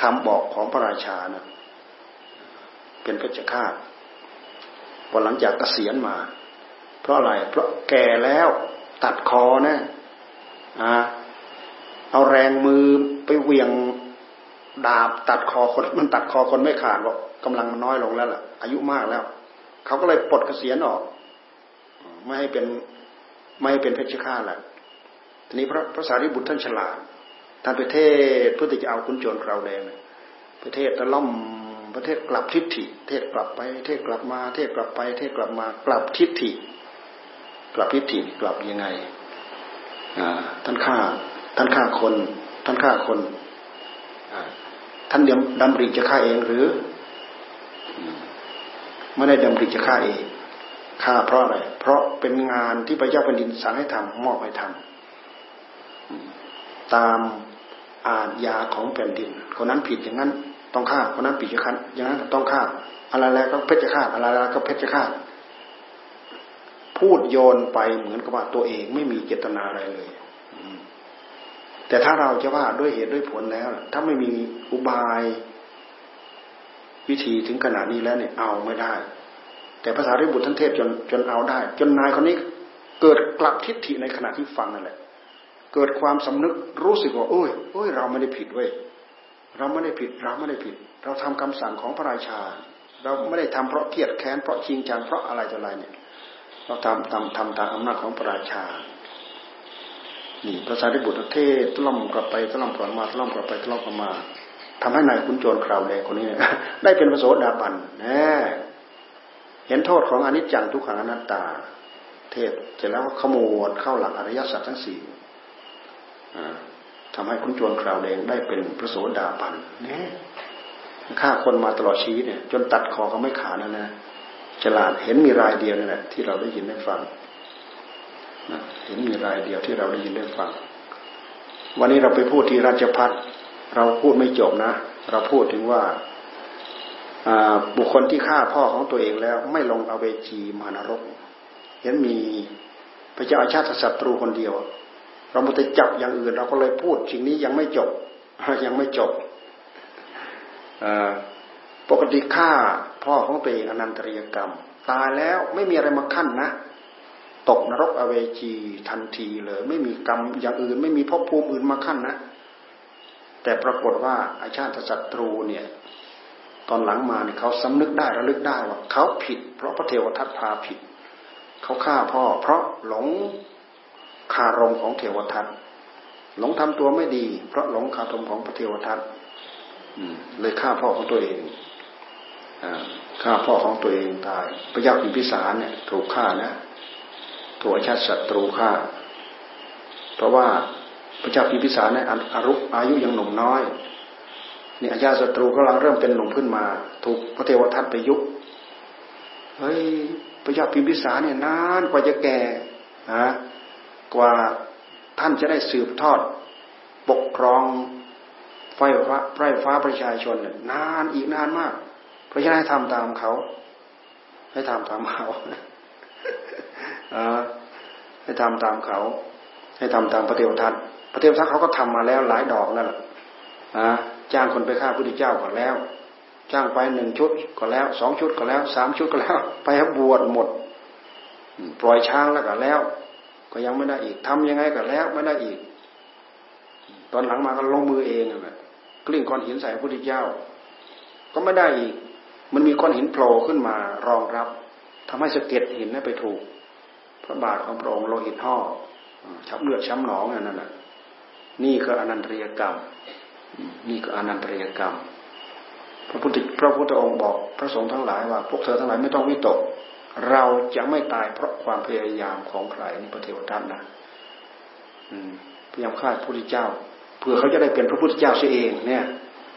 คำบอกของพระราชานะเป็นเพชฌฆาตพอหลังจากเกษียณมาเพราะอะไรเพราะแก่แล้วตัดคอนะเอาแรงมือไปเหวี่ยงดาบตัดคอคนมันตัดคอคนไม่ขาดหรอกกำลังมันน้อยลงแล้วล่ะอายุมากแล้วเขาก็เลยปลดเกษียณออกไม่ให้เป็นเพชฌฆาตแล้วทีนี้พระสารีบุตรท่านฉลาดท่านไปเทศเพื่อที่จะเอาขุนโจรคราวแดงไปเทศแล้วล่อมประเทศกลับทิฏฐิเทศกลับไปเทศกลับมาเทศกลับไปเทศกลับมากลับทิฏฐิกลับยังไงท่านฆ่าคนท่านดำริจะฆ่าเองหรือไม่ได้ดำริจะฆ่าเองฆ่าเพราะอะไรเพราะเป็นงานที่พระเจ้าแผ่นดินสั่งให้ทำมอบให้ทำตามอาญาของแผ่นดินคนนั้นผิดอย่างนั้นต้องฆ่าคนนั้นผิดอย่างนั้นต้องฆ่าอะไรแล้วก็เพชฌฆาตอะไรแล้วก็เพชฌฆาตพูดโยนไปเหมือนกับว่าตัวเองไม่มีเจตนาอะไรเลยแต่ถ้าเราจะว่าด้วยเหตุด้วยผลแล้วถ้าไม่มีอุบายวิธีถึงขนาดนี้แล้วเนี่ยเอาไม่ได้แต่พระสารีบุตรท่านเทศจนเอาได้จนนายคนนี้เกิดกลับทิฏฐิในขณะที่ฟังนั่นแหละเกิดความสำนึกรู้สึกว่าโอ้ยเราไม่ได้ผิดเว้ยเราทำคำสั่งของพระราชาเราไม่ได้ทำเพราะเกลียดแค้นเพราะชิงชังเพราะอะไรต่ออะไรเนี่ยเราทำตามอำนาจของพระราชานี่พระสารีบุตรเทศตล่อมกลับไปตล่อมกลับมาตล่อมกลับไปตล่อมกลับมาทำให้นายขุนโจรคราวแดงคนนี้ได้เป็นพระโสดาบันนะเห็นโทษของอนิจจังทุกขังอนัตตาเทศเสร็จแล้วก็ขโมยเข้าหลักอริยสัจทั้งสี่ทำให้ขุนโจรคราวแดงได้เป็นพระโสดาบันนะฆ่าคนมาตลอดชีวิตเนี่ยจนตัดคอเขาไม่ขาดแล้วนะฉลาดเห็นมีรายเดียวนี่แหละที่เราได้ยินได้ฟังเห็นมีรายเดียวที่เราได้ยินได้ฟังวันนี้เราไปพูดที่ราชภัฏเราพูดไม่จบนะเราพูดถึงว่าบุคคลที่ฆ่าพ่อของตัวเองแล้วไม่ลงอเวจีมหานรกเห็นมีพระเจ้าอาชาติศัตรูคนเดียวเรามัวแต่จับอย่างอื่นเราก็เลยพูดสิ่งนี้ยังไม่จบปกติฆ่าพ่อของตัวเองอนันตริยกรรมตายแล้วไม่มีอะไรมาขั้นนะตกนรกอเวจีทันทีเลยไม่มีกรรมอย่างอื่นไม่มีภพภูมิอื่นมาขั้นนะแต่ปรากฏว่าอาชาติศัตรูเนี่ย ตอนหลังมาเนี่ยเขาสำนึกได้ระลึกได้ว่าเขาผิดเพราะพระเทวทัตพาผิดเขาฆ่าพ่อเพราะหลงคารมของเทวทัตหลงทำตัวไม่ดีเพราะหลงคารมของพระเทวทัตเลยฆ่าพ่อของตัวเองฆ่าพ่อของตัวเองตายพระยักษ์พิสารเนี่ยถูกฆ่านะถูกอาชาติศัตรูฆ่าเพราะว่าพระเจ้าพิมพิสารเนี่ยอายุยังหนุ่มน้อยนี่อาชาติศัตรูกำลังเริ่มเป็นหนุ่มขึ้นมาถูกพระเทวทัตไปยุบเฮ้ยพระเจ้าพิมพิสารเนี่ยนานกว่าจะแก่นะกว่าท่านจะได้สืบทอดปกครองไพร่ฟ้าประชาชนนานอีกนานมากเพราะฉะนั้นให้ทำตามเขาให้ทำตามเขาให้ทำตามเขาให้ทำตามพระเทวทัตเขาก็ทำมาแล้วหลายดอกนั่นแหละจ้างคนไปฆ่าพระพุทธเจ้าก็แล้วจ้างไป1ชุดก็แล้ว2ชุดก็แล้ว3ชุดก็แล้วไปบวชหมดปล่อยช้างแล้วก็แล้วก็ยังไม่ได้อีกทำยังไงก็แล้วไม่ได้อีกตอนหลังมาก็ลงมือเองนั่นแหละกลิ้งก้อนหินใส่พระพุทธเจ้าก็ไม่ได้อีกมันมีก้อนหินโผล่ขึ้นมารองรับทำให้สะเก็ดหินนั้นไปถูกพระบาทของพระองค์โลหิตห่อช้ำเลือดช้ำหนองนั่นแหละนี่คืออนันตริยกรรมนี่คืออนันตริยกรรมพระพุทธองค์บอกพระสงฆ์ทั้งหลายว่าพวกเธอทั้งหลายไม่ต้องวิตกเราจะไม่ตายเพราะความพยายามของใครนี่พระเทวทัตนะพยายามฆ่าพระพุทธเจ้าเพื่อเขาจะได้เป็นพระพุทธเจ้าเสียเองเนี่ย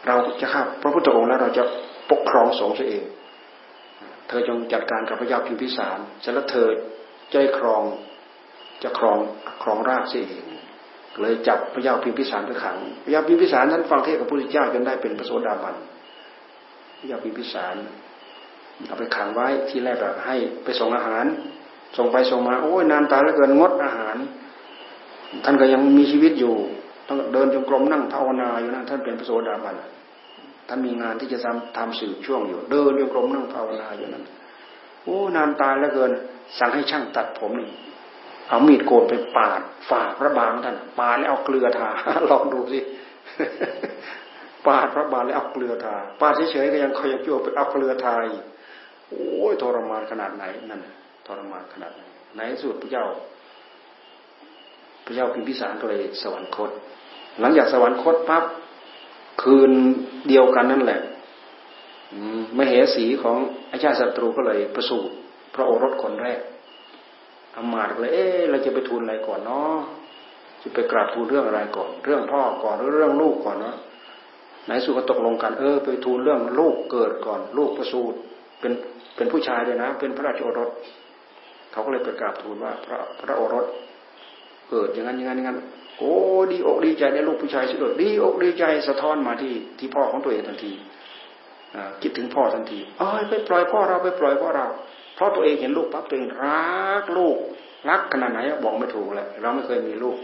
เราจะฆ่าพระพุทธองค์แล้วเราจะปกครองสงฆ์เสียเองเธอจงจัดการกับพระยาพิมพิสารเสร็จแล้วเธอจะได้ครองราชย์เสียเองเลยจับพระยาพิมพิสารไปขังพระยาพิมพิสารนั้นฟังเทศน์กับพระพุทธเจ้าจนได้เป็นพระโสดาบันพระยาพิมพิสารเอาไปขังไว้ที่แรกก็ให้ไปส่งอาหารส่งไปส่งมาโอ้ยนานตายแล้วเกินงดอาหารท่านก็ยังมีชีวิตอยู่ต้องเดินจงกรมนั่งภาวนาอยู่นะท่านเป็นพระโสดาบันท่านมีงานที่จะทำสืบช่วงอยู่เดินจงกรมนั่งภาวนาอยู่นั้นโอ้นานตายแล้วเกินสั่งให้ช่างตัดผมนี่เอามีดโกนไปปาดฝ่าพระบาทท่านปาดแล้วเอาเกลือทาลองดูสิปาดพระบาทแล้วเอาเกลือทาปาดเฉยๆก็ยังคอยยับยั่วไปเอาเกลือทาอีกโอ้ยทรมานขนาดไหนนั่นทรมานขนาดไหนในสุดพระเจ้าพิมพิสารก็เลยสวรรคตหลังจากสวรรคตปั๊บคืนเดียวกันนั่นแหละมเหสีของอาชาติศัตรูก็เลยประสูติพระโอรสคนแรกอามาตย์ก็เลยเราจะไปทูลอะไรก่อนเนาะจะไปกราบทูลเรื่องอะไรก่อนเรื่องพ่อก่อนหรือเรื่องลูกก่อนเนาะไหนสุก็ตกลงกันไปทูลเรื่องลูกเกิดก่อนลูกประสูติเป็นผู้ชายเลยนะเป็นพระราชโอรสเขาก็เลยไปกราบทูลว่าพระโอรสเกิดอย่างนั้นอย่างนั้นอย่างนั้นโอ้ดีอกดีใจได้ลูกผู้ชายสุดยอดดีอกดีใจสะท้อนมาที่พ่อของตัวเองทันทีคิดถึงพ่อทันทีไปปล่อยพ่อเราไปปล่อยพ่อเราเพราะตัวเองเห็นลูกปั๊บตัวเองรักลูกรักขนาดไหนบอกไม่ถูกเลยเราไม่เคยมีลูก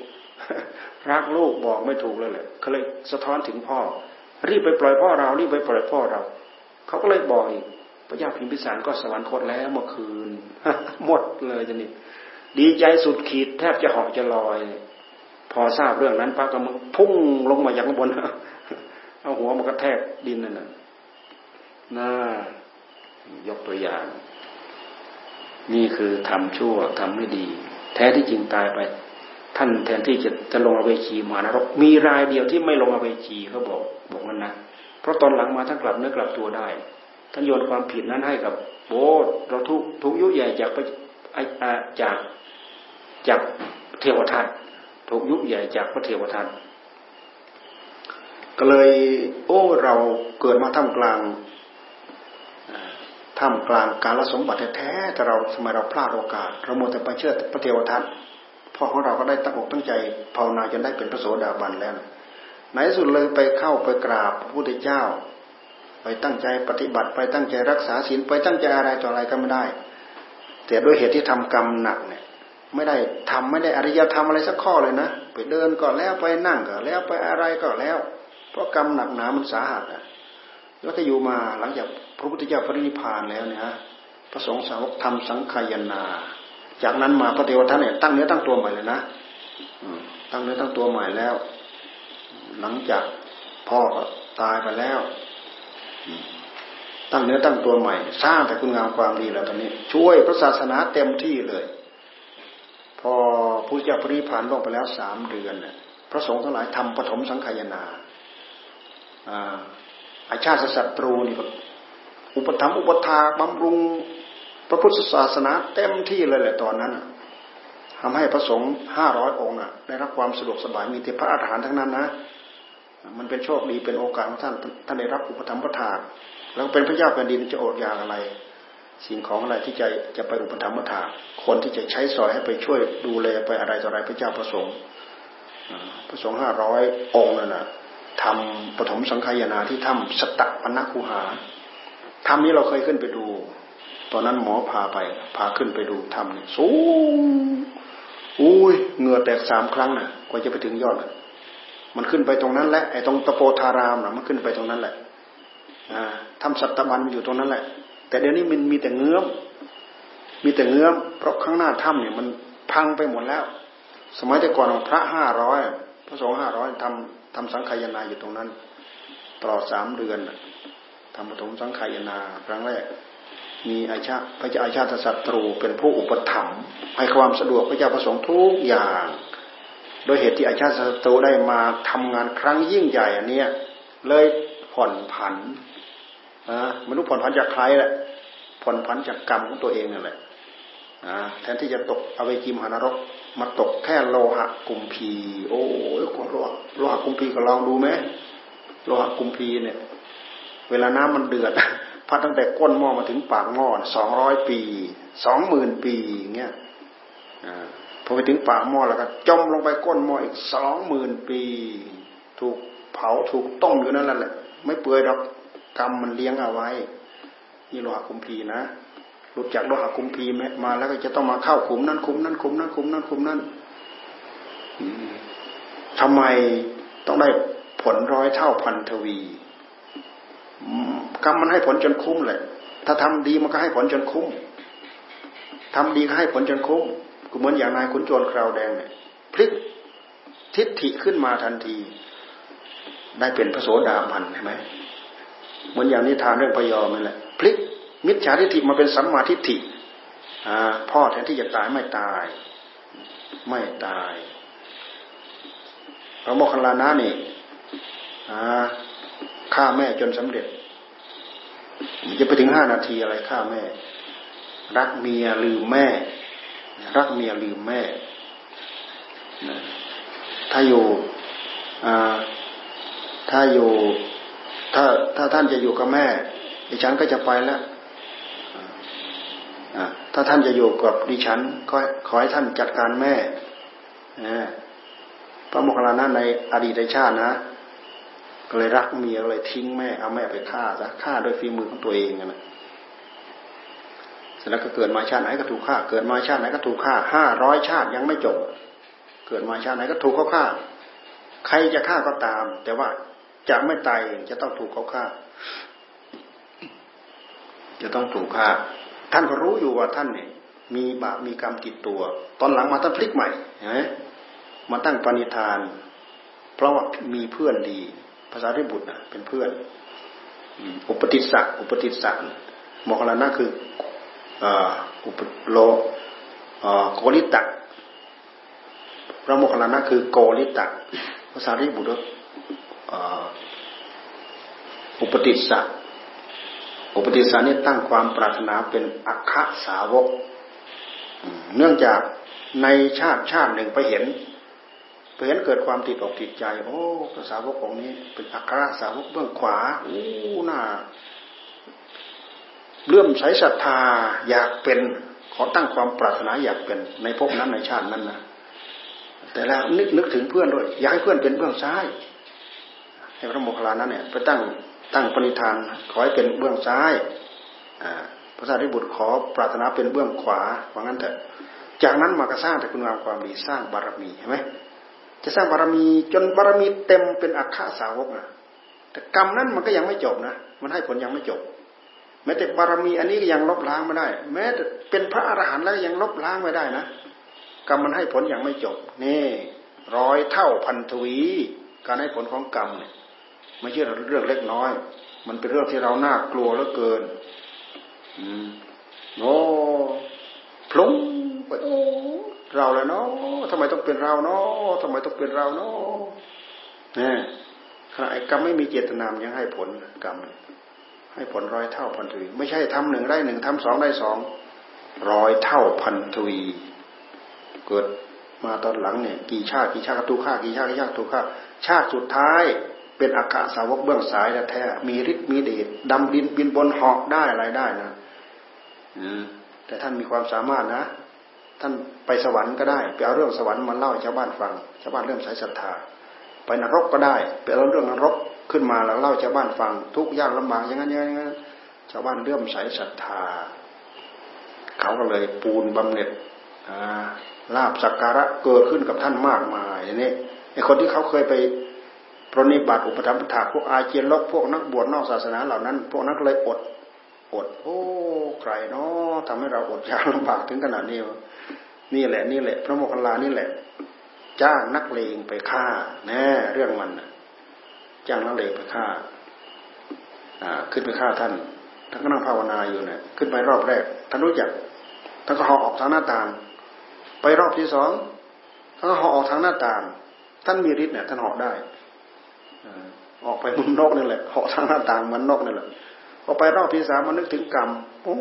รักลูกบอกไม่ถูกเลยแหละเขาเลยสะท้อนถึงพ่อรีบไปปล่อยพ่อเรารีบไปปล่อยพ่อเราเขาก็เลยบอกอีกพระยาพิมพิสารก็สวรรคตแล้วเมื่อคืนหมดเลยจะนี่ดีใจสุดขีดแทบจะเหาะจะลอยพอทราบเรื่องนั้นพระก็พุ่งลงมาจากข้างบนเอาหัวมันกระแทกดินนั่นน่ะน่ายกตัวอย่างนี่คือทำชั่วทำไม่ดีแท้ที่จริงตายไปท่านแทนที่จะลงอเวจีมานรกมีรายเดียวที่ไม่ลงอเวจีเขาบอกงั้นนะเพราะตอนหลังมาท่านกลับเนื้อกลับตัวได้ท่านโยนความผิดนั้นให้กับโบสเราทุกยุใหญ่จากเทวทัตถูกยุบใหญ่จากพระเทวทัตก็เลยเราเกิดมาท่ามกลางกาลสมบัติแท้แต่เราทำไมเราพลาดโอกาสเราโมแต่ไปเชื่อพระเทวทัตพ่อของเราก็ได้ตั้งอกตั้งใจภาวนาจนได้เป็นพระโสดาบันแล้วในที่สุดเลยไปเข้าไปกราบพระพุทธเจ้าไปตั้งใจปฏิบัติไปตั้งใจรักษาศีลไปตั้งใจอะไรต่ออะไรก็ไม่ได้แต่ด้วยเหตุที่ทำกรรมหนักเนี่ยไม่ได้อริยธรรมอะไรสักข้อเลยนะไปเดินก็แล้วไปนั่งก็แล้วไปอะไรก็แล้วเพราะกรรมหนักหนามันสาหัสอ่ะแล้วก็อยู่มาหลังจากพระพุทธเจ้าปรินิพพานแล้วเนี่ยพระสงฆ์สาวกทำสังฆายนาจากนั้นมาพระเทวทัตเนี่ยตั้งเนื้อตั้งตัวใหม่เลยนะตั้งเนื้อตั้งตัวใหม่แล้วหลังจากพ่อก็ตายไปแล้ว ตั้งเนื้อตั้งตัวใหม่สร้างแต่คุณงามความดีแล้วตอนนี้ช่วยพระศาสนาเต็มที่เลยพอพุทธเจ้าปรินิพพานล่วงไปแล้ว3เดือนน่ะพระสงฆ์ทั้งหลายทำปฐมสังฆายนาอาชาติศัตรูนี่อุปถัมภ์อุปถากบำรุงพระพุทธศาสนาเต็มที่เลยแหละตอนนั้นทำให้พระสงฆ์500องค์น่ะได้รับความสะดวกสบายมีแต่พระอรหันต์ทั้งนั้นนะมันเป็นโชคดีเป็นโอกาสของท่านได้รับอุปถัมภ์อุปถากแล้วเป็นพระเจ้าแผ่นดินจะอดอยากอะไรสิ่งของอะไรที่จะไปอุปถัมภ์อุปถากคนที่จะใช้สอยให้ไปช่วยดูแลไปอะไรต่ออะไรพระเจ้าประสงค์500องค์นั่นน่ะทำปฐมสังฆายนาที่ถ้ำสตปนคูหาถ้ำนี้เราเคยขึ้นไปดูตอนนั้นหมอพาขึ้นไปดูถ้ำนี่สูงอุ้ยเหงื่อแตก3ครั้งน่ะกว่าจะไปถึงยอดมันขึ้นไปตรงนั้นแหละไอ้ตรงตะโพธารามน่ะมันขึ้นไปตรงนั้นแหละถ้ำสัตตบันมันอยู่ตรงนั้นแหละแต่เดี๋ยวนี้มันมีแต่เงื้อมเพราะข้างหน้าถ้ำเนี่ยมันพังไปหมดแล้วสมัยแต่ก่อนของพระ500พระสงฆ์500ทำสังฆายนาอยู่ตรงนั้นตลอด3เดือนทำปฐมสังฆายนาครั้งแรกมีอาชาพระเจ้าอาชาติศัตรูเป็นผู้อุปถัมภ์ให้ความสะดวกพระเจ้าประสงค์ทุกอย่างโดยเหตุที่อาชาติศัตรูได้มาทำงานครั้งยิ่งใหญ่อันนี้เลยผ่อนผันมนุษย์ผ่อนผันจากใครแหละผ่อนผันจากกรรมของตัวเองนั่นแหละแทนที่จะตกอเวจีมหานรกมาตกแค่โลหะกุมพีโอ้ยโลหะกุมพีก็ลองดูไหมโลหะกุมพีเนี่ยเวลาน้ำมันเดือดพัดตั้งแต่ก้นหม้อมาถึงปากหม้อ200 ปี 20,000 ปีอย่างเงี้ยพอไปถึงปากหม้อแล้วก็จมลงไปก้นหม้ออีก 20,000 ปีถูกเผาถูกต้มอยู่นั่นแหละไม่เปื่อยหรอกกรรมมันเลี้ยงเอาไว้นี่โลหะกุมพีนะหลุดจากโลหะคุมพีมาแล้วก็จะต้องมาเข้าคุมนั้นคุมนั้นคุมนั้นคุมนั้นคุมนั้นทำไมต้องได้ผลร้อยเท่าพันทวีกรรมมันให้ผลจนคุ้มเลยถ้าทำดีมันก็ให้ผลจนคุ้มทำดีก็ให้ผลจนคุ้มก็เหมือนอย่างนายขุนโจรคราวแดงเนี่ยพลิกทิฏฐิขึ้นมาทันทีได้เป็นพระโสดาบันใช่ไหมเหมือนอย่างนิทานเรื่องพยอมนั่นแหละพลิกมิจฉาทิฏฐิมาเป็นสัมมาทิฏฐิพ่อแทนที่จะตายไม่ตายพระโมคคัลลานะนี่ฆ่าแม่จนสำเร็จจะไปถึง5นาทีอะไรฆ่าแม่รักเมียลืมแม่รักเมียลืมแม่ถ้าท่านจะอยู่กับแม่ดิฉันก็จะไปแล้วถ้าท่านจะอยู่กับดิฉันก็ขอให้ท่านจัดการแม่พระโมคคัลลานะในอดีตชาตินะก็เลยรักเมียเลยทิ้งแม่เอาแม่ไปฆ่าซะฆ่าด้วยฝีมือของตัวเองนะเสร็จแล้วก็เกิดมาชาติไหนก็ถูกฆ่าเกิดมาชาติไหนก็ถูกฆ่า500ชาติยังไม่จบเกิดมาชาติไหนก็ถูกเขาฆ่าใครจะฆ่าก็ตามแต่ว่าจะไม่ตายจะต้องถูกเขาฆ่าจะต้องถูกฆ่าท่านก็รู้อยู่ว่าท่านเนี่ยมีบาปมีกรรมติดตัวตอนหลังมาท่านพลิกใหม่มาตั้งปณิธานเพราะว่ามีเพื่อนดีภาษาริบุตรนะเป็นเพื่อนอุปติสสะโมคคัลลานะคืออุปโลโกริตะพระโมคคัลลานะคือโกริตะภาษาริบุตรอุปติสสะอุปติสสะนี่ตั้งความปรารถนาเป็นอัคคสาวกเนื่องจากในชาติหนึ่งไปเห็นเกิดความติดอกติดใจโอ้สาวกองนี้เป็นอัคคสาวกเบื้องขวาอู้น่าเลื่อมใสศรัทธาอยากเป็นขอตั้งความปรารถนาอยากเป็นในภพนั้นในชาตินั้นนะแต่แล้วนึกถึงเพื่อนด้วยอยากให้เพื่อนเป็นเบื้องซ้ายให้พระโมคคัลลานะเนี่ยไปตั้งปณิธานขอให้เป็นเบื้องซ้ายพระสารีบุตรขอปรารถนาเป็นเบื้องขวาว่างั้นเถอะจากนั้นมาก็สร้างแต่คุณงามความดีสร้างบารมีใช่ไหมจะสร้างบารมีจนบารมีเต็มเป็นอัคคสาวกนะแต่กรรมนั้นมันก็ยังไม่จบนะมันให้ผลยังไม่จบแม้แต่บารมีอันนี้ก็ยังลบล้างไม่ได้แม้แต่เป็นพระอรหันต์แล้วยังลบล้างไม่ได้นะกรรมมันให้ผลยังไม่จบนี่ร้อยเท่าพันทวีการให้ผลของกรรมเนี่ยไม่ใช่เรื่องเล็กน้อย มันเป็นเรื่องที่เราน่ากลัวเหลือเกินโอ้พลุงไปโอ้เราเลยเนาะทำไมต้องเป็นเราเนาะทำไมต้องเป็นเราเนาะเนี่ยขณะกรรมไม่มีเจตนายังให้ผลกรรมให้ผลร้อยเท่าพันทวีไม่ใช่ทำหนึ่งได้หนึ่งทำสองได้สองร้อยเท่าพันทวีเกิดมาตอนหลังเนี่ยกี่ชาติกี่ชาติทุกข้ากี่ชาติกี่ชาติทุกข้าชาติสุดท้ายเป็นอากาศสาวกเบื้องสายแท้มีฤทธิ์มีเดชดำดินบินบนเหาะได้อะไรได้นะแต่ท่านมีความสามารถนะท่านไปสวรรค์ก็ได้ไปเอาเรื่องสวรรค์มาเล่าให้ชาวบ้านฟังชาวบ้านเริ่มสายศรัทธาไปนรกก็ได้ไปเอาเรื่องนรกขึ้นมาแล้วเล่าชาวบ้านฟังทุกยากลำบากอย่างนั้นอย่างนั้นชาวบ้านเริ่มสายศรัทธาเขาก็เลยปูนบำเหน็จลาภสักการะเกิดขึ้นกับท่านมากมายนี่ไอคนที่เขาเคยไปปรนิบัติอุปถัมภ์ถากพวกอาเจียนลกพวกนักบวชนอกศาสนาเหล่านั้นพวกนักเลยอดโอ้ใครเนาะทำให้เราอดยากลำบากถึงขนาดนี้นี่แหละพระโมคคัลลานี่แหละจ้างนักเลงไปฆ่าแน่เรื่องมันจ้างนักเลงไปฆ่าขึ้นไปฆ่าท่านท่านก็นั่งภาวนาอยู่เนี่ยขึ้นไปรอบแรกท่านรู้จักท่านก็ห่อออกทางหน้าต่างไปรอบที่สองท่านก็ห่อออกทางหน้าต่างท่านมีฤทธิ์เนี่ยท่านห่อได้ออกไปมุมนกนี่แหละห่อทางหน้าต่างเหมือนนกนี่แหละพอไปรอบที่สามมันนึกถึงกรรมโอ้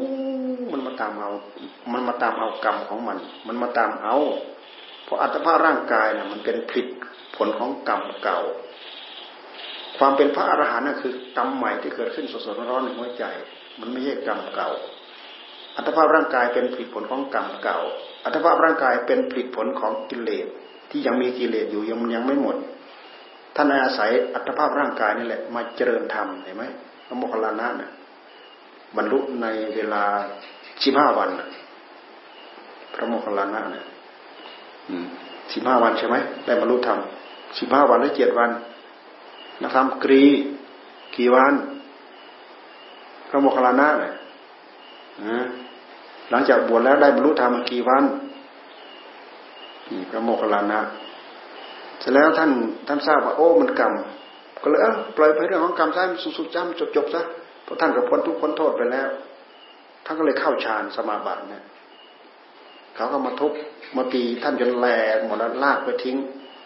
มันมาตามเอากรรมของมันมาตามเอาเพราะอัตภาพร่างกายเนี่ยมันเป็นผิดผลของกรรมเก่าความเป็นพระอรหันต์น่ะคือกรรมใหม่ที่เกิดขึ้นสดๆร้อนๆในหัวใจมันไม่ใช่กรรมเก่าอัตภาพร่างกายเป็นผิดผลของกรรมเก่าอัตภาพร่างกายเป็นผิดผลของกิเลสที่ยังมีกิเลสอยู่ยังไม่หมดท่านอาศัยอัตภาพร่างกายนี่แหละมาเจริญธรรมเห็นไหมพระโมคคัลลานะเนี่ยบรรลุในเวลา15วันพระโมคคัลลานะเนี่ย15วันใช่ไหมได้บรรลุธรรม15วันหรือ7วันนักธรรมกรีกี่วันพระโมคคัลลานะเนี่ยหลังจากบวชแล้วได้บรรลุธรรมกี่วันนี่พระโมคคัลลานะเสร็จแล้วท่านทราบว่าโอ้มันกรรมก็เลยปล่อยไปเรื่องของกรรมซะมันสุดๆจ้ำจบๆซะเพราะท่านก็พ้นทุกข์พ้นโทษไปแล้วท่านก็เลยเข้าฌานสมาบัติเนี่ยเขาก็มาทุบมาตีท่านจนแหลกหมดแล้วลากไปทิ้ง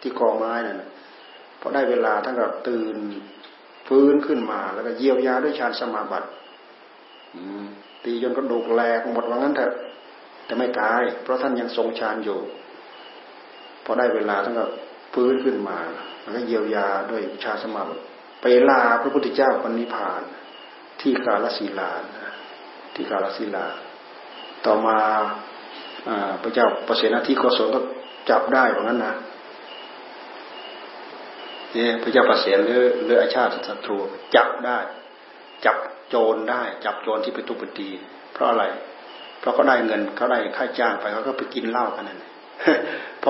ที่กองไม้นั่นนะพอได้เวลาท่านก็ตื่นฟื้นขึ้นมาแล้วก็เยียวยาด้วยฌานสมาบัติตีจนกระดูกแหลกหมดว่างั้นเถอะแต่ไม่ตายเพราะท่านยังทรงฌานอยู่พอได้เวลาท่านก็ฟื้นขึ้นมาแล้วก็เยียวยาด้วยฌานสมาบัติไปลาพระพุทธเจ้าปณิพพานที่กาลสีลาที่กาลสีลาต่อมาพระเจ้าประเสนาธิโกศลก็จับได้เหมือนกันนะนี่พระเจ้าประเสนหรืออาชาติศัตรูจับได้จับโจรได้จับโจรที่ไปทุบไปตีเพราะอะไรเพราะเขาได้เงินเขาได้ค่าจ้างไปเขาก็ไปกินเหล้ากันนั่นพ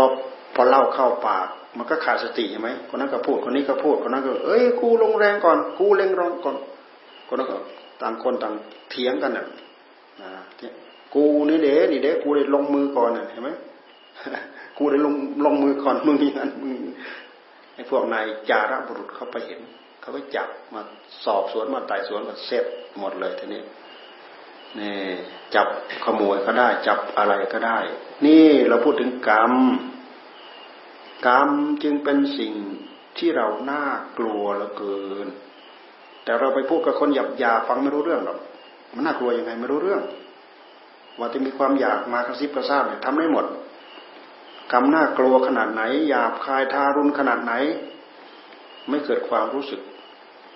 อเหล้าเข้าปากมันก็ขาดสติใช่ไหมคนนั้นก็พูดคนนี้ก็พูดคนนั้นก็เอ้ยกูลงแรงก่อนกูเล็งร้อนก่อนคนนั้นก็ต่างคนต่างเถียงกันน่ะกูนี่เด้กูได้ลงมือก่อนน่ะเห็นไหมกูได้ลงมือก่อนมึงนั่นมึงไอ้พวกนายจาระบุรุษเขาไปเห็นเขาไปจับมาสอบสวนมาไต่สวนมาเสพหมดเลยทีนี้นี่จับขโมยก็ได้จับอะไรก็ได้นี่เราพูดถึงกรรมกรรมจึงเป็นสิ่งที่เราน่ากลัวเหลือเกินแต่เราไปพูดกับคนหยาบๆฟังไม่รู้เรื่องหรอกมันน่ากลัวยังไงไม่รู้เรื่องว่าจะมีความอยากมากระซิบกระซาบเนี่ยทำได้หมดกรรมน่ากลัวขนาดไหนหยาบคายทารุณขนาดไหนไม่เกิดความรู้สึก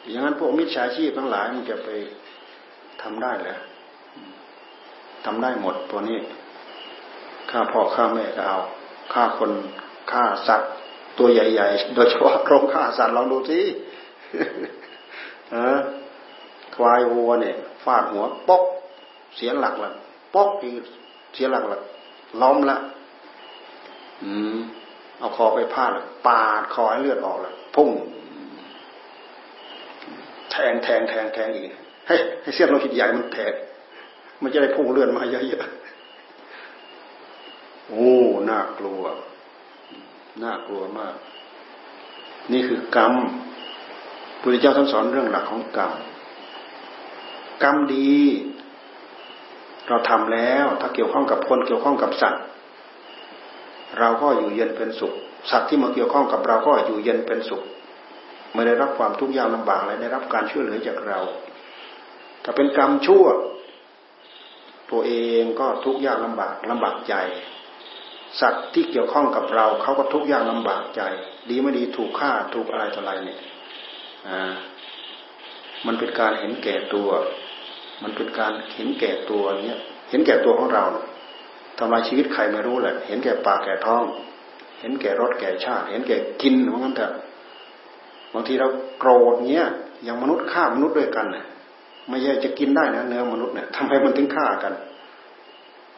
อย่างนั้นพวกมิจฉาชีพทั้งหลายมันจะไปทำได้เหรอทำได้หมดตัวนี้ฆ่าพ่อฆ่าแม่ก็เอาฆ่าคนฆ่าสัตว์ตัวใหญ่ๆโดยเฉพาะโรงฆ่าสัตว์ลองดูสิควายวัวเนี่ยฟาดหัวปกเสียหลักละปกอีกเสียหลักละล้อมละเอาคอไปพาดละปาดคอให้เลือดออกละพุ่งแทงอีกให้เสี้ยนโลหิตใหญ่มันแทงมันจะได้พุ่งเลือดมาเยอะๆโอ้น่ากลัวมากนี่คือกรรมพุทธเจ้าท่านสอนเรื่องหลักของกรรม กรรมดีเราทำแล้วถ้าเกี่ยวข้องกับคนเกี่ยวข้องกับสัตว์เราก็อยู่เย็นเป็นสุขสัตว์ที่มาเกี่ยวข้องกับเราก็อยู่เย็นเป็นสุขไม่ได้รับความทุกข์ยากลำบากและได้รับการช่วยเหลือจากเราถ้าเป็นกรรมชั่วตัวเองก็ทุกข์ยากลำบากใจสัตว์ที่เกี่ยวข้องกับเราเขาก็ทุกข์ยากลำบากใจดีไม่ดีถูกฆ่าถูกอะไรต่ออะไรเนี่ยมันเป็นการเห็นแก่ตัวเนี่ยเห็นแก่ตัวของเราทำลายชีวิตใครไม่รู้แหละเห็นแก่ปากแก่ท้องเห็นแก่รสแก่ชาติเห็นแก่กินว่างั้นเถอะบางทีเราโกรธเงี้ยอย่างมนุษย์ฆ่ามนุษย์ด้วยกันเนี่ยไม่ใช่จะกินได้นะเนื้อมนุษย์เนี่ยทำไมมันถึงฆ่ากัน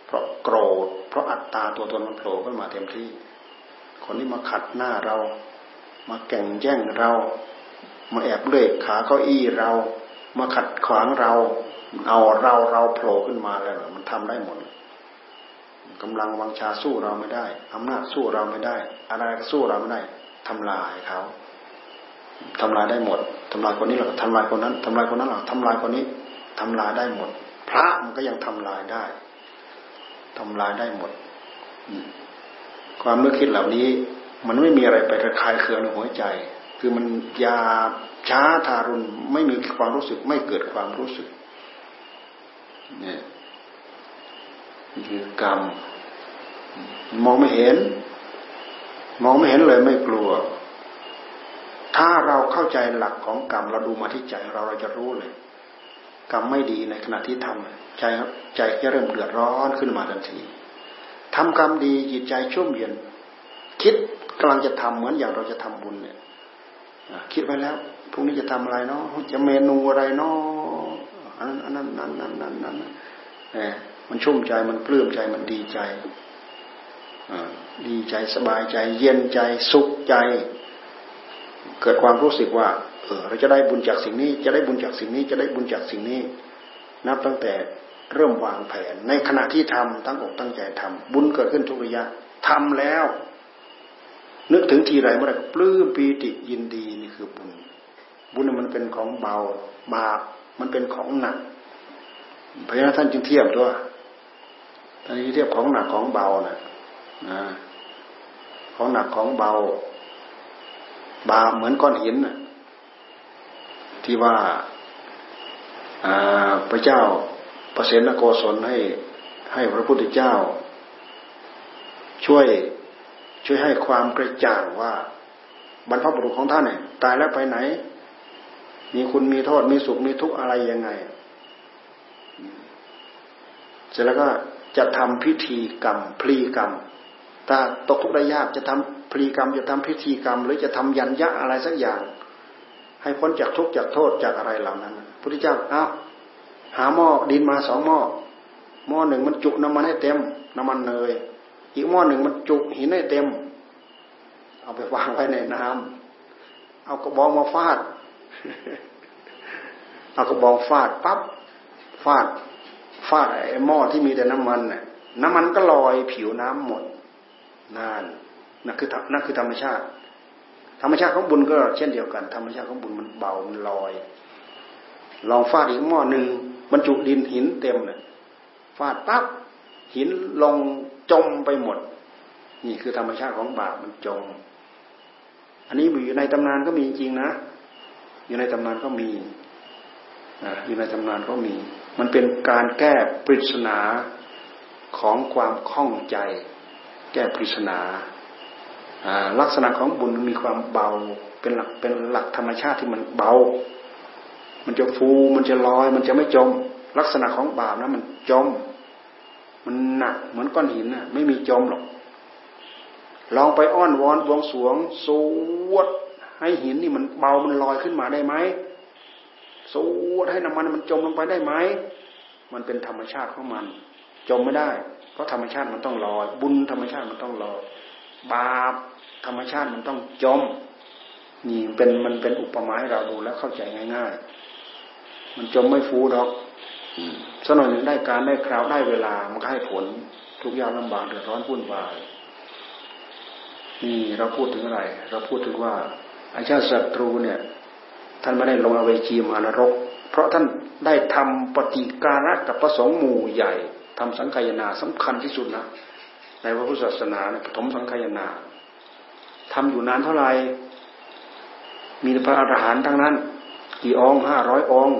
เพราะโกรธเพราะอัตตาตัวตนมันโผล่ขึ้นมาเต็มที่คนที่มาขัดหน้าเรามาแก่งแย่งเรามาแอบเลื่อยขาเก้าอี้เรามาขัดขวางเราเอาเราโผล่ขึ้นมาแล้วมันทำได้หมดกำลังวังชาสู้เราไม่ได้อำนาจสู้เราไม่ได้อะไรสู้เราไม่ได้ทำลายเขาทำลายได้หมดทำลายคนนี้เราทำลายคนนั้นทำลายคนนั้นเราทำลายคนนี้ทำลายได้หมดพระมันก็ยังทำลายได้หมดความนึกคิดเหล่านี้มันไม่มีอะไรไประคายเคืองในหัวใจคือมันหยาบช้าทารุณไม่มีความรู้สึกไม่เกิดความรู้สึกเนี่ยคือกรรมมองไม่เห็นเลยไม่กลัวถ้าเราเข้าใจหลักของกรรมเราดูมาที่ใจเราจะรู้เลยกรรมไม่ดีในขณะที่ทำใจจะเริ่มเดือดร้อนขึ้นมาทันทีทำกรรมดีจิตใจชุ่มเย็นคิดกำลังจะทำเหมือนอย่างเราจะทำบุญเนี่ยคิดไว้แล้วพรุ่งนี้จะทำอะไรเนาะจะเมนูอะไรเนาะอันนั้นมันชุ่มใจมันปลื้มใจมันดีใจสบายใจเย็นใจสุขใจเกิดความรู้สึกว่าเราจะได้บุญจากสิ่งนี้จะได้บุญจากสิ่งนี้นับตั้งแต่เริ่มวางแผนในขณะที่ทำตั้งอกตั้งใจทำบุญเกิดขึ้นทุกระยะทำแล้วนึกถึงทีไรเมื่อไรปลื้มปีติยินดีนี่คือบุญมันเป็นของเบาบาปมันเป็นของหนักพระยาท่านจึงเทียบด้วยท่านจึงเทียบของหนักของเบานะของหนักของเบาบาปเหมือนก้อนหินนะที่ว่าพระเจ้าประเสนโกศลให้พระพุทธเจ้าช่วยให้ความกระจ่างว่าบรรพบุรุษของท่านเนี่ยตายแล้วไปไหนมีคุณมีโทษมีสุขมีทุกข์อะไรยังไงเสร็จแล้วก็จะทำพิธีกรรมพลีกรรมถ้าตกทุกข์ได้ยากจะทำพลีกรรมจะทำพิธีกรรมหรือจะทำยันยะอะไรสักอย่างให้พ้นจากทุกข์จากโทษจากอะไรเหล่านั้นพระพุทธเจ้าหาหม้อดินมา2หม้อหนึ่งมันจุน้ำมันให้เต็มน้ำมันเนยอีกหม้อหนึ่งมันจุหินให้เต็มเอาไปวางไว้ในน้ำเอากระบองมาฟาดปั๊บฟาดไอ้หม้อที่มีแต่น้ำมันน่ะน้ำมันก็ลอยผิวน้ำหมดนั่นคือธรรมชาติของบุญก็เช่นเดียวกันธรรมชาติของบุญมันเบามันลอยลองฟาดอีกหม้อหนึ่งบรรจุดินหินเต็มเลยฟาดปั๊บหินลงจมไปหมดนี่คือธรรมชาติของบาปมันจมอันนี้อยู่ในตำนานก็มีจริงนะอยู่ในตำนานก็มีมันเป็นการแก้ปริศนาของความข้องใจแก้ปริศนาลักษณะของบุญมีความเบาเป็นหลักธรรมชาติที่มันเบามันจะฟูมันจะลอยมันจะไม่จมลักษณะของบาปนะมันจมมันหนักเหมือนก้อนหินนะไม่มีจมหรอกลองไปอ้อนวอนบวงสรวงสวดให้หินนี่มันเบามันลอยขึ้นมาได้ไหมสวดให้น้ำมันมันจมลงไปได้ไหมมันเป็นธรรมชาติของมันจมไม่ได้เพราะธรรมชาติมันต้องลอยบุญธรรมชาติมันต้องลอยบาปธรรมชาติมันต้องจมนี่เป็นมันเป็นอุปมาให้เราดูแล้วเข้าใจง่ายๆมันจมไม่ฟูดอกสักหน่อยหนึ่งได้การได้คราวได้เวลามันก็ให้ผลทุกยากลำบากเดือดร้อนวุ่นวายนี่เราพูดถึงอะไรเราพูดถึงว่าไอ้ชาติศัตรูเนี่ยท่านไม่ได้ลงอเวจีมานรก ราะท่านได้ทำปฏิการะกับพระสงฆ์หมู่ใหญ่ทำสังฆายนาสำคัญที่สุดนะในพระพุทธศาสนาปฐมสังฆายนาทำอยู่นานเท่าไหร่มีพระอรหันต์ทั้งนั้นกี่องค์500องค์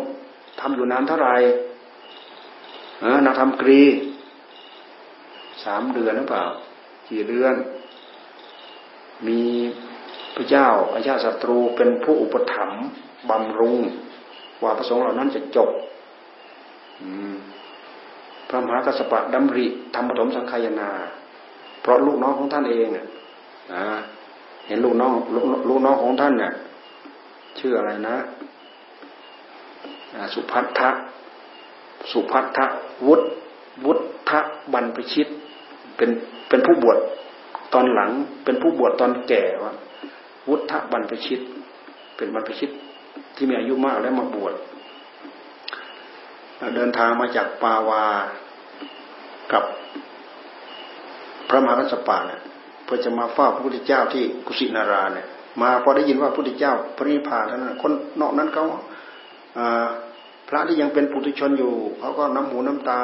ทำอยู่นานเท่าไหร่นางทำกรี3เดือนหรือเปล่ากี่เดือนมีพระเจ้าอาชาติศัตรูเป็นผู้อุปถัมภ์บำรุงว่าพระสงฆ์เหล่านั้นจะจบพระมหากัสสปะดำริทำปฐมสังฆายนาเพราะลูกน้องของท่านเองเห็นลูกน้องของท่านเนี่ยชื่ออะไรนะสุภัททะวุฒะบัณฑิชิตเป็นผู้บวชตอนหลังเป็นผู้บวชตอนแก่วะวุฒะบัณฑิชิตเป็นบัณฑิชิตที่มีอายุมากแล้วมาบวชเดินทางมาจากปาวากับพระมหากัสสปะเนี่ยเพื่อจะมาเฝ้าพระพุทธเจ้าที่กุสินาราเนี่ยมาพอได้ยินว่าพระพุทธเจ้าปรินิพพานแล้วนะคนนอกนั้นเขาพระที่ยังเป็นปุถุชนอยู่เขาก็น้ำหูน้ำตา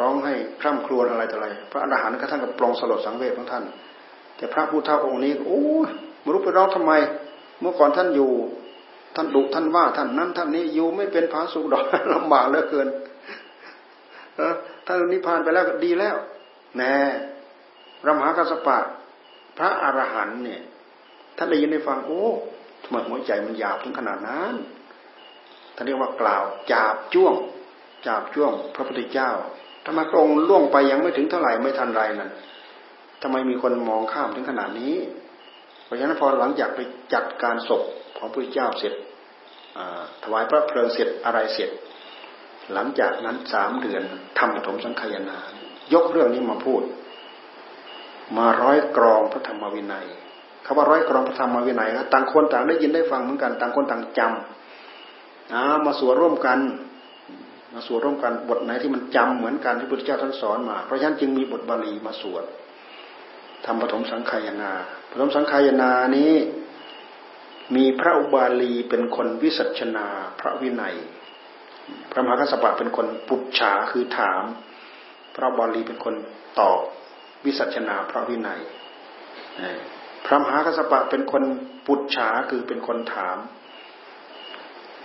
ร้องให้คร่ำครวญอะไรต่ออะไรพระอรหันต์ก็ท่านกับปลงสลดสังเวชของท่านแต่พระผู้เฒ่าองค์นี้โอ้ไม่รู้ไปร้องทำไมเมื่อก่อนท่านอยู่ท่านดุท่านว่าท่านนั้นท่านนี้อยู่ไม่เป็นพระสุขดอกลำบากเหลือเกินท่านนิพพานไปแล้วก็ดีแล้วแน่พระมหากัสสปะพระอรหันต์เนี่ยท่านได้ยินได้ฟังโอ้ทำไมหัวใจมันหยาบถึงขนาดนั้นท่านเรียกว่ากล่าวจาบจ้วงพระพุทธเจ้าธรรมกรงล่วงไปยังไม่ถึงเท่าไหร่ไม่ทันไรนั่นทำไมมีคนมองข้ามถึงขนาดนี้เพราะฉะนั้นพอหลังจากไปจัดการศพของพระพุทธเจ้าเสร็จถวายพระเพลิงเสร็จอะไรเสร็จหลังจากนั้น3เดือนทำปฐมสังฆายนายกเรื่องนี้มาพูดมาร้อยกรองพระธรรมวินัยคำว่าร้อยกรองพระธรรมวินัยนะต่างคนต่างได้ยินได้ฟังเหมือนกันต่างคนต่างจำมาสวดร่วมกันบทไหนที่มันจำเหมือนกันที่พระพุทธเจ้าท่านสอนมาเพราะฉะนั้นจึงมีบทบาลีมาสวดทำปฐมสังฆายนาปฐมสังฆายนานี้มีพระอุบาลีเป็นคนวิสัชนาพระวินัยพระมหากัสสปะเป็นคนปุจฉาคือถามพระอุบาลีเป็นคนตอบวิสัชนาพระวินัยพระมหากัสสปะเป็นคนปุจฉาคือเป็นคนถาม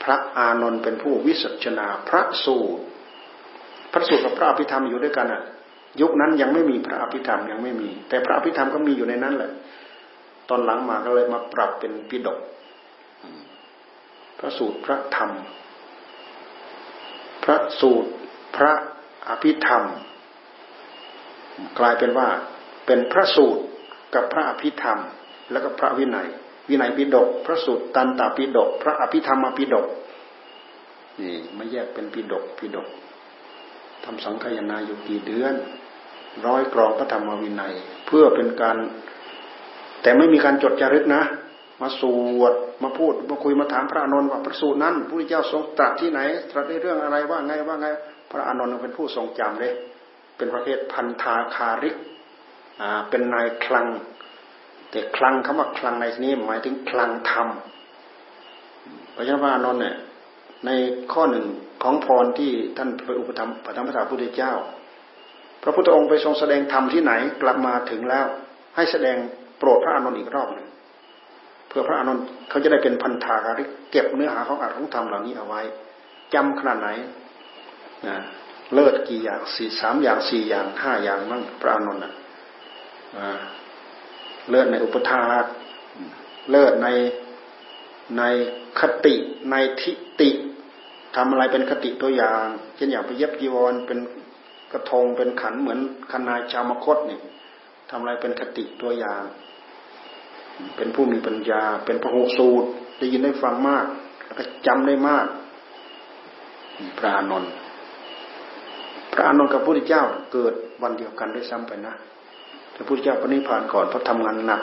พระอานนท์เป็นผู้วิสัชนาพระสูตรกับพระอภิธรรมอยู่ด้วยกันยุคนั้นยังไม่มีพระอภิธรรมยังไม่มีแต่พระอภิธรรมก็มีอยู่ในนั้นแหละตอนหลังมาก็เลยมาปรับเป็นปิฎกพระสูตรพระธรรมพระสูตรพระอภิธรรมกลายเป็นว่าเป็นพระสูตรกับพระอภิธรรมแล้วก็พระวินัยปิฎกพระสูตรตันตปิฎกพระอภิธรรมปิฎกนี่มาแยกเป็นปิฎกทำสังฆายนาอยู่กี่เดือนร้อยกรองพระธรรมวินัยเพื่อเป็นการแต่ไม่มีการจดจารึกนะมาสวดมาพูดมาคุยมาถามพระอานนท์ว่าพระสูตรนั้นพระพุทธเจ้าทรงตรัสที่ไหนตรัสในเรื่องอะไรว่าไงพระอานนท์เป็นผู้ทรงจำเลยเป็นประเภทพันธาคาริกเป็นนายคลังแต่คลังคำว่าคลังในนี้หมายถึงคลังธรรมพระเจ้าพระอานนท์เนี่ยในข้อหนึ่งของพรที่ท่านไปอุปถัมภ์ประทับพระพุทธเจ้าพระพุทธองค์ไปทรงแสดงธรรมที่ไหนกลับมาถึงแล้วให้แสดงโปรดพระอานนท์อีกรอบหนึ่งเพื่อพระอานนท์เขาจะได้เป็นพันธาคาริกเก็บเนื้อหาของอรรถธรรมเหล่านี้เอาไว้จำขนาดไหนนะเลิศกี่อย่าง3อย่าง4อย่าง5อย่างมั่งพระอานนท์เลิศในอุปถากเลิศในคติในทิฏฐิทำอะไรเป็นคติตัวอย่างเช่นอย่างไปเย็บจีวรเป็นกระทงเป็นขันเหมือนคณาชาวมคธนี่ทำอะไรเป็นคติตัวอย่างเป็นผู้มีปัญญาเป็นพหูสูตรได้ยินได้ฟังมากแล้วก็จำได้มากพระอานนท์กับพระพุทธเจ้าเกิดวันเดียวกันด้วยซ้ำไปนะพระพุทธเจ้าปรินิพพานก่อนเพราะทำงานหนัก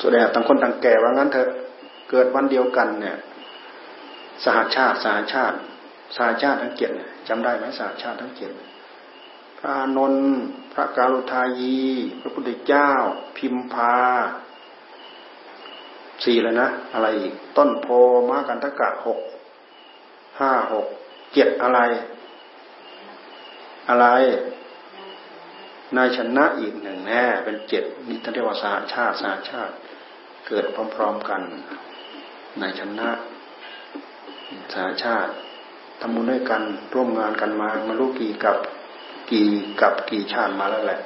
แสดงต่างคนต่างแก่ว่างั้นเถอะเกิดวันเดียวกันเนี่ยสหชาติทั้งเจ็ดจำได้ไหมสหชาติทั้งเจ็ดพระอานนท์พระกาลุทายีพระพุทธเจ้าพิมพา สี่แล้วนะอะไรอีกต้นโพมะกันทกะหกห้าหกเจ็ดอะไรอะไรนายชนะอีกหนึ่งแน่เป็นเจ็ดนี่ท่านเรียกว่าสหชาติสหชาติเกิดพร้อมๆกันนายชนะสหชาติทำบุญด้วยกันร่วมงานกันมารู้กี่ชาติมาแล้วแหละ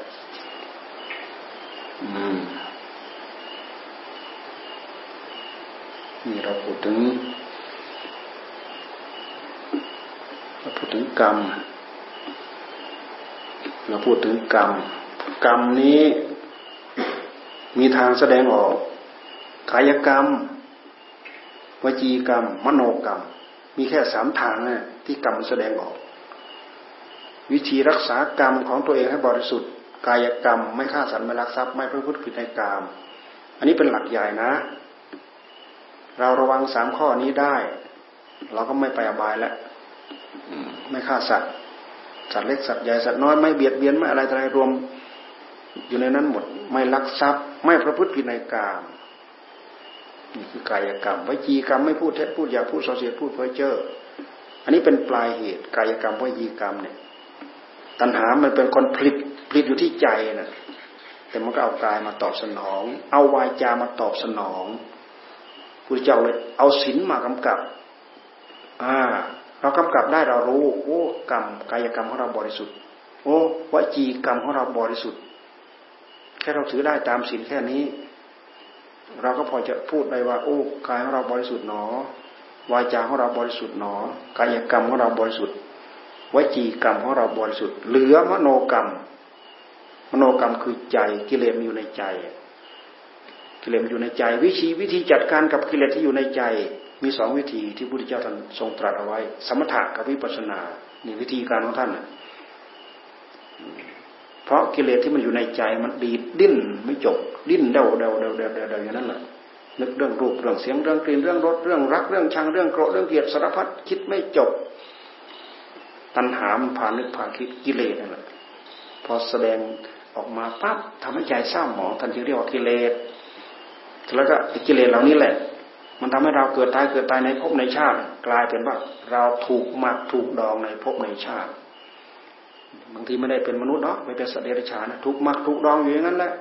นี่เราพูดถึงกรรมเราพูดถึงกรรมกรรมนี้มีทางแสดงออกกายกรรมวจีกรรมมโนกรรมมีแค่สามทางนะที่กรรมแสดงออกวิธีรักษากรรมของตัวเองให้บริสุทธิ์กายกรรมไม่ฆ่าสัตว์ไม่ลักทรัพย์ไม่ประพฤติผิดในกามอันนี้เป็นหลักใหญ่นะเราระวังสามข้อนี้ได้เราก็ไม่ไปอบายแล้วไม่ฆ่าสัตว์เล็กสัตว์ใหญ่สัตว์น้อยไม่เบียดเบียนไม่อะไรอะไรรวมอยู่ในนั้นหมดไม่ลักทรัพย์ไม่ประพฤติผิดในกามนี่คือกายกรรมวจีกรรมไม่พูดเท็จพูดอย่าพูดส่อเสียดพูดเพ้อเจ้ออันนี้เป็นปลายเหตุกายกรรมวจีกรรมเนี่ยตัณหามันเป็นคนผลิตอยู่ที่ใจน่ะแต่มันก็เอากายมาตอบสนองเอาวาจามาตอบสนองพุทธเจ้าเลยเอาศีลมากำกับเรากำกับได้เรารู้โอ้กรรมกายกรรมของเราบริสุทธิ์โอ้วจีกรรมของเราบริสุทธิ์แค่เราถือได้ตามศีลแค่นี้เราก็พอจะพูดได้ว่าโอ้กายของเราบริสุทธิ์หนอวาจาของเราบริสุทธิ์หนอกายกรรมของเราบริสุทธิ์วจีกรรมของเราบริสุทธิ์เหลือมโนกรรมมโนกรรมคือใจกิเลสอยู่ในใจกิเลสอยู่ในใจวิธีจัดการกับกิเลสที่อยู่ในใจมีสองวิธีที่พระพุทธเจ้าท่านทรงตรัสเอาไว้สมถะกับวิปัสสนานี่วิธีการของท่านเพราะกิเลสที่มันอยู่ในใจมันดีดดิ้นไม่จบดิ้นเดาอย่างนั้นแหละนึกเรื่องรูปเรื่องเสียงเรื่องกลิ่นเรื่องรสเรื่องรักเรื่องชังเรื่องโกรธเรื่องเกลียดสารพัดคิดไม่จบตัณหามันพานึกพาคิดกิเลสนั่นแหละพอแสดงออกมาปั๊บทำให้ใจเศร้าหมองท่านจึงเรียกว่ากิเลสแล้วก็กิเลสเหล่านี้แหละมันทำให้เราเกิดตายในภพในชาติกลายเป็นว่าเราถูกมัดถูกดองในภพในชาติบางทีไม่ได้เป็นมนุษย์เนาะไม่เป็นสัตว์เดรัจฉานถูกมัดถูกดองอยู่อย่างนั้นแหละ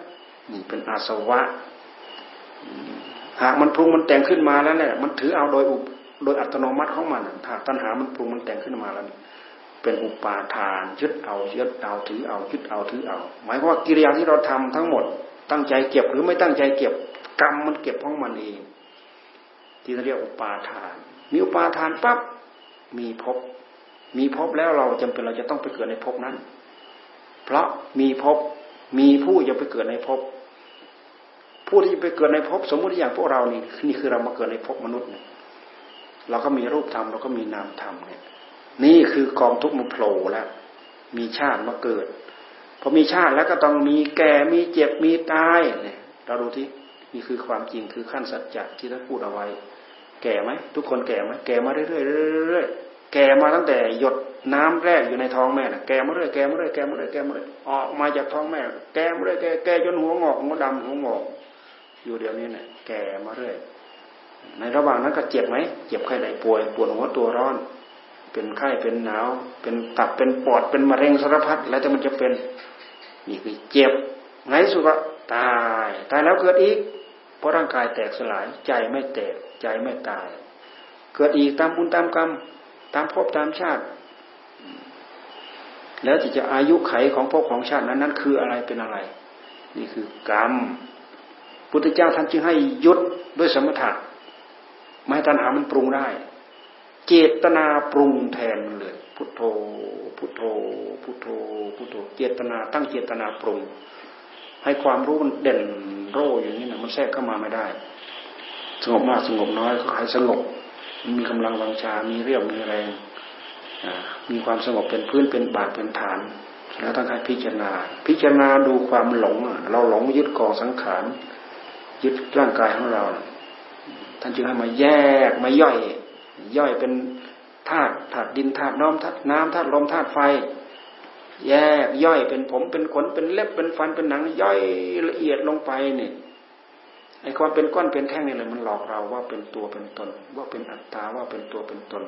นี่เป็นอาสวะหากมันปรุงมันแต่งขึ้นมาแล้วเนี่ยมันถือเอาโดยอัตโนมัติของมันหากตัณหามันปรุงมันแต่งขึ้นมาแล้วเป็นอุปาทานยึดเอาถือเอาหมายความว่ากิริยาที่เราทำทั้งหมดตั้งใจเก็บหรือไม่ตั้งใจเก็บกรรมมันเก็บของมันเองที่เรียกอุปาทานมีอุปาทานปั๊บมีภพแล้วเราจำเป็นเราจะต้องไปเกิดในภพนั้นเพราะมีภพมีผู้จะไปเกิดในภพผู้ที่ไปเกิดในภพสมมติอย่างพวกเรานี่คือเรามาเกิดในภพมนุษย์เนี่ยเราก็มีรูปธรรมเราก็มีนามธรรมเนี่ยนี่คือกองทุกข์มันโผล่แล้วมีชาติมาเกิดพอมีชาติแล้วก็ต้องมีแก่มีเจ็บมีตายเนี่ยเราดูที่นี่คือความจริงคือขั้นสัจจะที่ท่านพูดเอาไว้แก่ไหมทุกคนแก่ไหมแก่มาเรื่อยแก่มาตั้งแต่หยดน้ำแรกอยู่ในท้องแม่นะแก่มาเรื่อยออกมาจากท้องแม่แก่มาเรื่อยแก่จนหัวงอกหัวดำหัวงอกอยู่เดี๋ยวนี้เนี่ยแก่มาเรื่อยในระหว่างนั้นก็เจ็บไหมเจ็บไข้ไหนป่วยหัวตัวร้อนเป็นไข้เป็นหนาวเป็นตับเป็นปอดเป็นมะเร็งสารพัดแล้วแต่มันจะเป็นนี่คือเจ็บไหนสุดก็ตายแล้วเกิดอีกเพราะร่างกายแตกสลายใจไม่แตกใจไม่ตายเกิดอีกตามบุญตามกรรมตามภพตามชาติแล้วจะอายุไขของภพของชาตินั้นคืออะไรเป็นอะไรนี่คือกรรมพุทธเจ้าท่านจึงให้ยุติด้วยสมถะไม่ให้ตัณหามันปรุงได้เจตนาปรุงแทนเลยพุทโธพุทโธพุทโธพุทโธเจตนาตั้งเจตนาปรุงให้ความรู้มันเด่นโร่อย่างนี้นะมันแทรกเข้ามาไม่ได้สงบมากสงบน้อยก็ให้สงบมีกำลังวังชามีเรี่ยวมีแรงมีความสงบเป็นพื้นเป็นบาดเป็นฐานแล้วต้องให้พิจารณาดูความหลงเราหลงยึดกองสังขารยึดร่างกายของเราท่านจึงให้มาแยกมาย่อยเป็นธาตุดินธาตุน้ำธาตุลมธาตุไฟแยกย่อยเป็นผมเป็นขนเป็นเล็บเป็นฟันเป็นหนังย่อยละเอียดลงไปเนี่ย ไอ้ความเป็นก้อนเป็นแท่งนี่แหละมันหลอกเราว่าเป็นตัวเป็นตนว่าเป็นอัตตาว่าเป็นตัวเป็นตน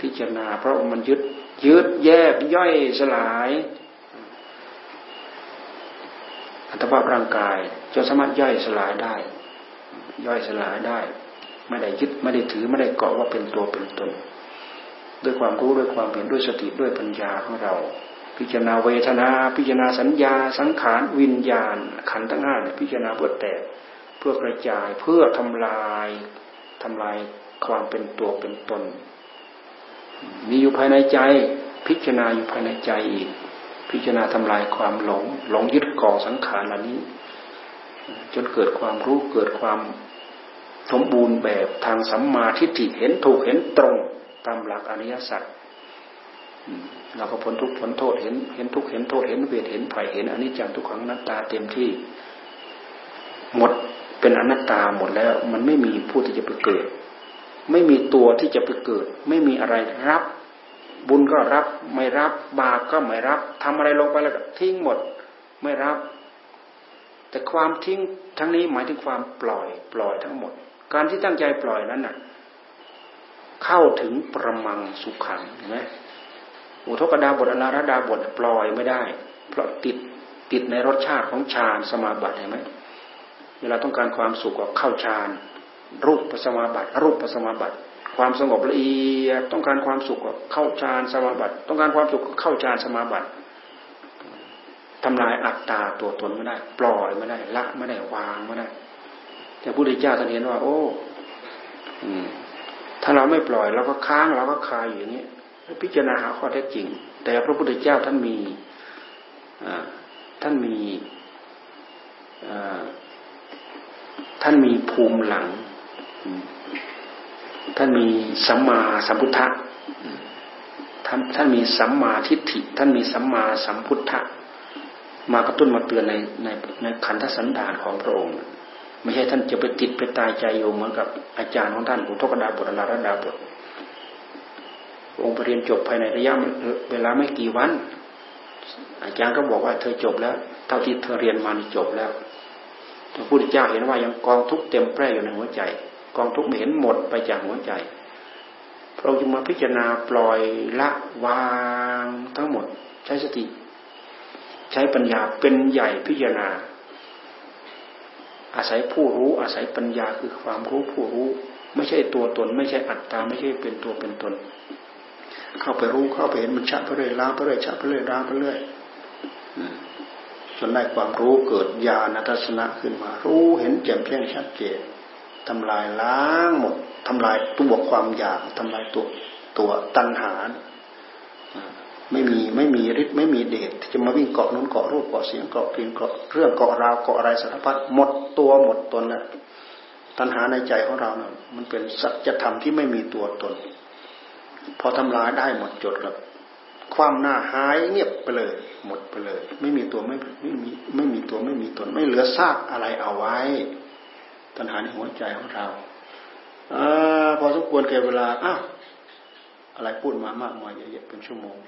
พิจารณาเพราะมันยึดแยกย่อยสลายอัตภาพร่างกายจนสามารถย่อยสลายได้ย่อยสลายได้ไม่ได้ยึดไม่ได้ถือไม่ได้เกาะว่าเป็นตัวเป็นตนด้วยความรู้ด้วยความเห็นด้วยสติด้วยปัญญาของเราพิจารณาเวทนาพิจารณาสัญญาสังขารวิญญาณขันธ์ทั้งห้าพิจารณาเพื่อแตกเพื่อกระจายเพื่อทำลายความเป็นตัวเป็นตนมีอยู่ภายในใจพิจารณาอยู่ภายในใจอีกพิจารณาทำลายความหลงยึดก่อสังขารเหล่านี้จนเกิดความรู้เกิดความสมบูรณ์แบบทางสัมมาทิฏฐิเห็นถูกเห็นตรงตามหลักอริยสัจเราก็พ้นทุกข์พ้นโทษเห็นทุกข์เห็นโทษเห็นเวทเห็นภัยเห็นอนิจจังทุกขังอนัตตาเต็มที่หมดเป็นอนัตตาหมดแล้วมันไม่มีผู้ที่จะไปเกิดไม่มีตัวที่จะไปเกิดไม่มีอะไรรับบุญก็รับไม่รับบาปก็ไม่รับทำอะไรลงไปแล้วก็ทิ้งหมดไม่รับแต่ความทิ้งทั้งนี้หมายถึงความปล่อยทั้งหมดการที่ตั้งใจปล่อยนั้นน่ะเข้าถึงประมังสุขังเห็นไหมอุทกดาบทอนาราดาบทปล่อยไม่ได้เพราะติดในรสชาติของฌานสมาบัติเห็นไหมเวลาต้องการความสุขก็เข้าฌานรูปสมาบัติอรูปสมาบัติความสงบละเอียดต้องการความสุขก็เข้าฌานสมาบัติต้องการความสุขก็เข้าฌานสมาบัติทำลายอัตตาตัวตนไม่ได้ปล่อยไม่ได้ละไม่ได้วางไม่ได้แต่พระพุทธเจ้าท่านเห็นว่าโอ้ถ้าเราไม่ปล่อยเราก็ค้างเราก็คาอยู่อย่างนี้พิจารณาหาข้อเท็จจริงแต่พระพุทธเจ้าท่านมีภูมิหลังท่านมีสัมมาสัมพุทธะท่านมีสัมมาทิฏฐิท่านมีสัมมาสัมพุทธะมากระตุ้นมาเตือนในขันธสันดานของพระองค์ไม่ใช่ท่านจะไปติดไปตายใจโยมเหมือนกับอาจารย์ของท่านอุทกดาบทอนาราดาบทองค์เรียนจบภายในระยะเวลาไม่กี่วันอาจารย์ก็บอกว่าเธอจบแล้วเท่าที่เธอเรียนมาจบแล้วพระพุทธเจ้าเห็นว่ายังกองทุกข์เต็มแพร่อยู่ในหัวใจกองทุกข์ไม่เห็นหมดไปจากหัวใจพระองค์จึงมาพิจารณาปล่อยละวางทั้งหมดใช้สติใช้ปัญญาเป็นใหญ่พิจารณาอาศัยผู้รู้อาศัยปัญญาคือความรู้ผู้รู้ไม่ใช่ตัวตนไม่ใช่อัตตาไม่ใช่เป็นตัวเป็นตนเข้าไปรู้เข้าไปเห็นมันชัดไปเรื่อยล้าไปเรื่อยชัดไปเรื่อยล้าไปเรื่อยจนได้ความรู้เกิดญาณทัศนะขึ้นมารู้เห็นแจ่มแจ้งชัดเจนทำลายล้างหมดทำลายตัวความอยากทำลายตัวตัณหาไม่มีฤทธิ์ไม่มีเดชที่จะมาวิ่งเกาะนู้นเกาะรูปเกาะเสียงเกาะกลิ่นเกาะเรื่องเกาะราวเกาะอะไรสารพัดหมดตัวหมดตนแล้วตัณหาในใจของเราเนี่ยมันเป็นสัจธรรมที่ไม่มีตัวตนพอทำลายได้หมดจดแล้วความหน้าหายเงียบไปเลยหมดไปเลยไม่มีตัวไม่มีตัวไม่มีตนไม่เหลือซากอะไรเอาไว้ตัณหาในหัวใจของเราพอสมควรแก่เวลาอ้าวอะไรพูดมามากมายเยอะๆเป็นชั่วโมง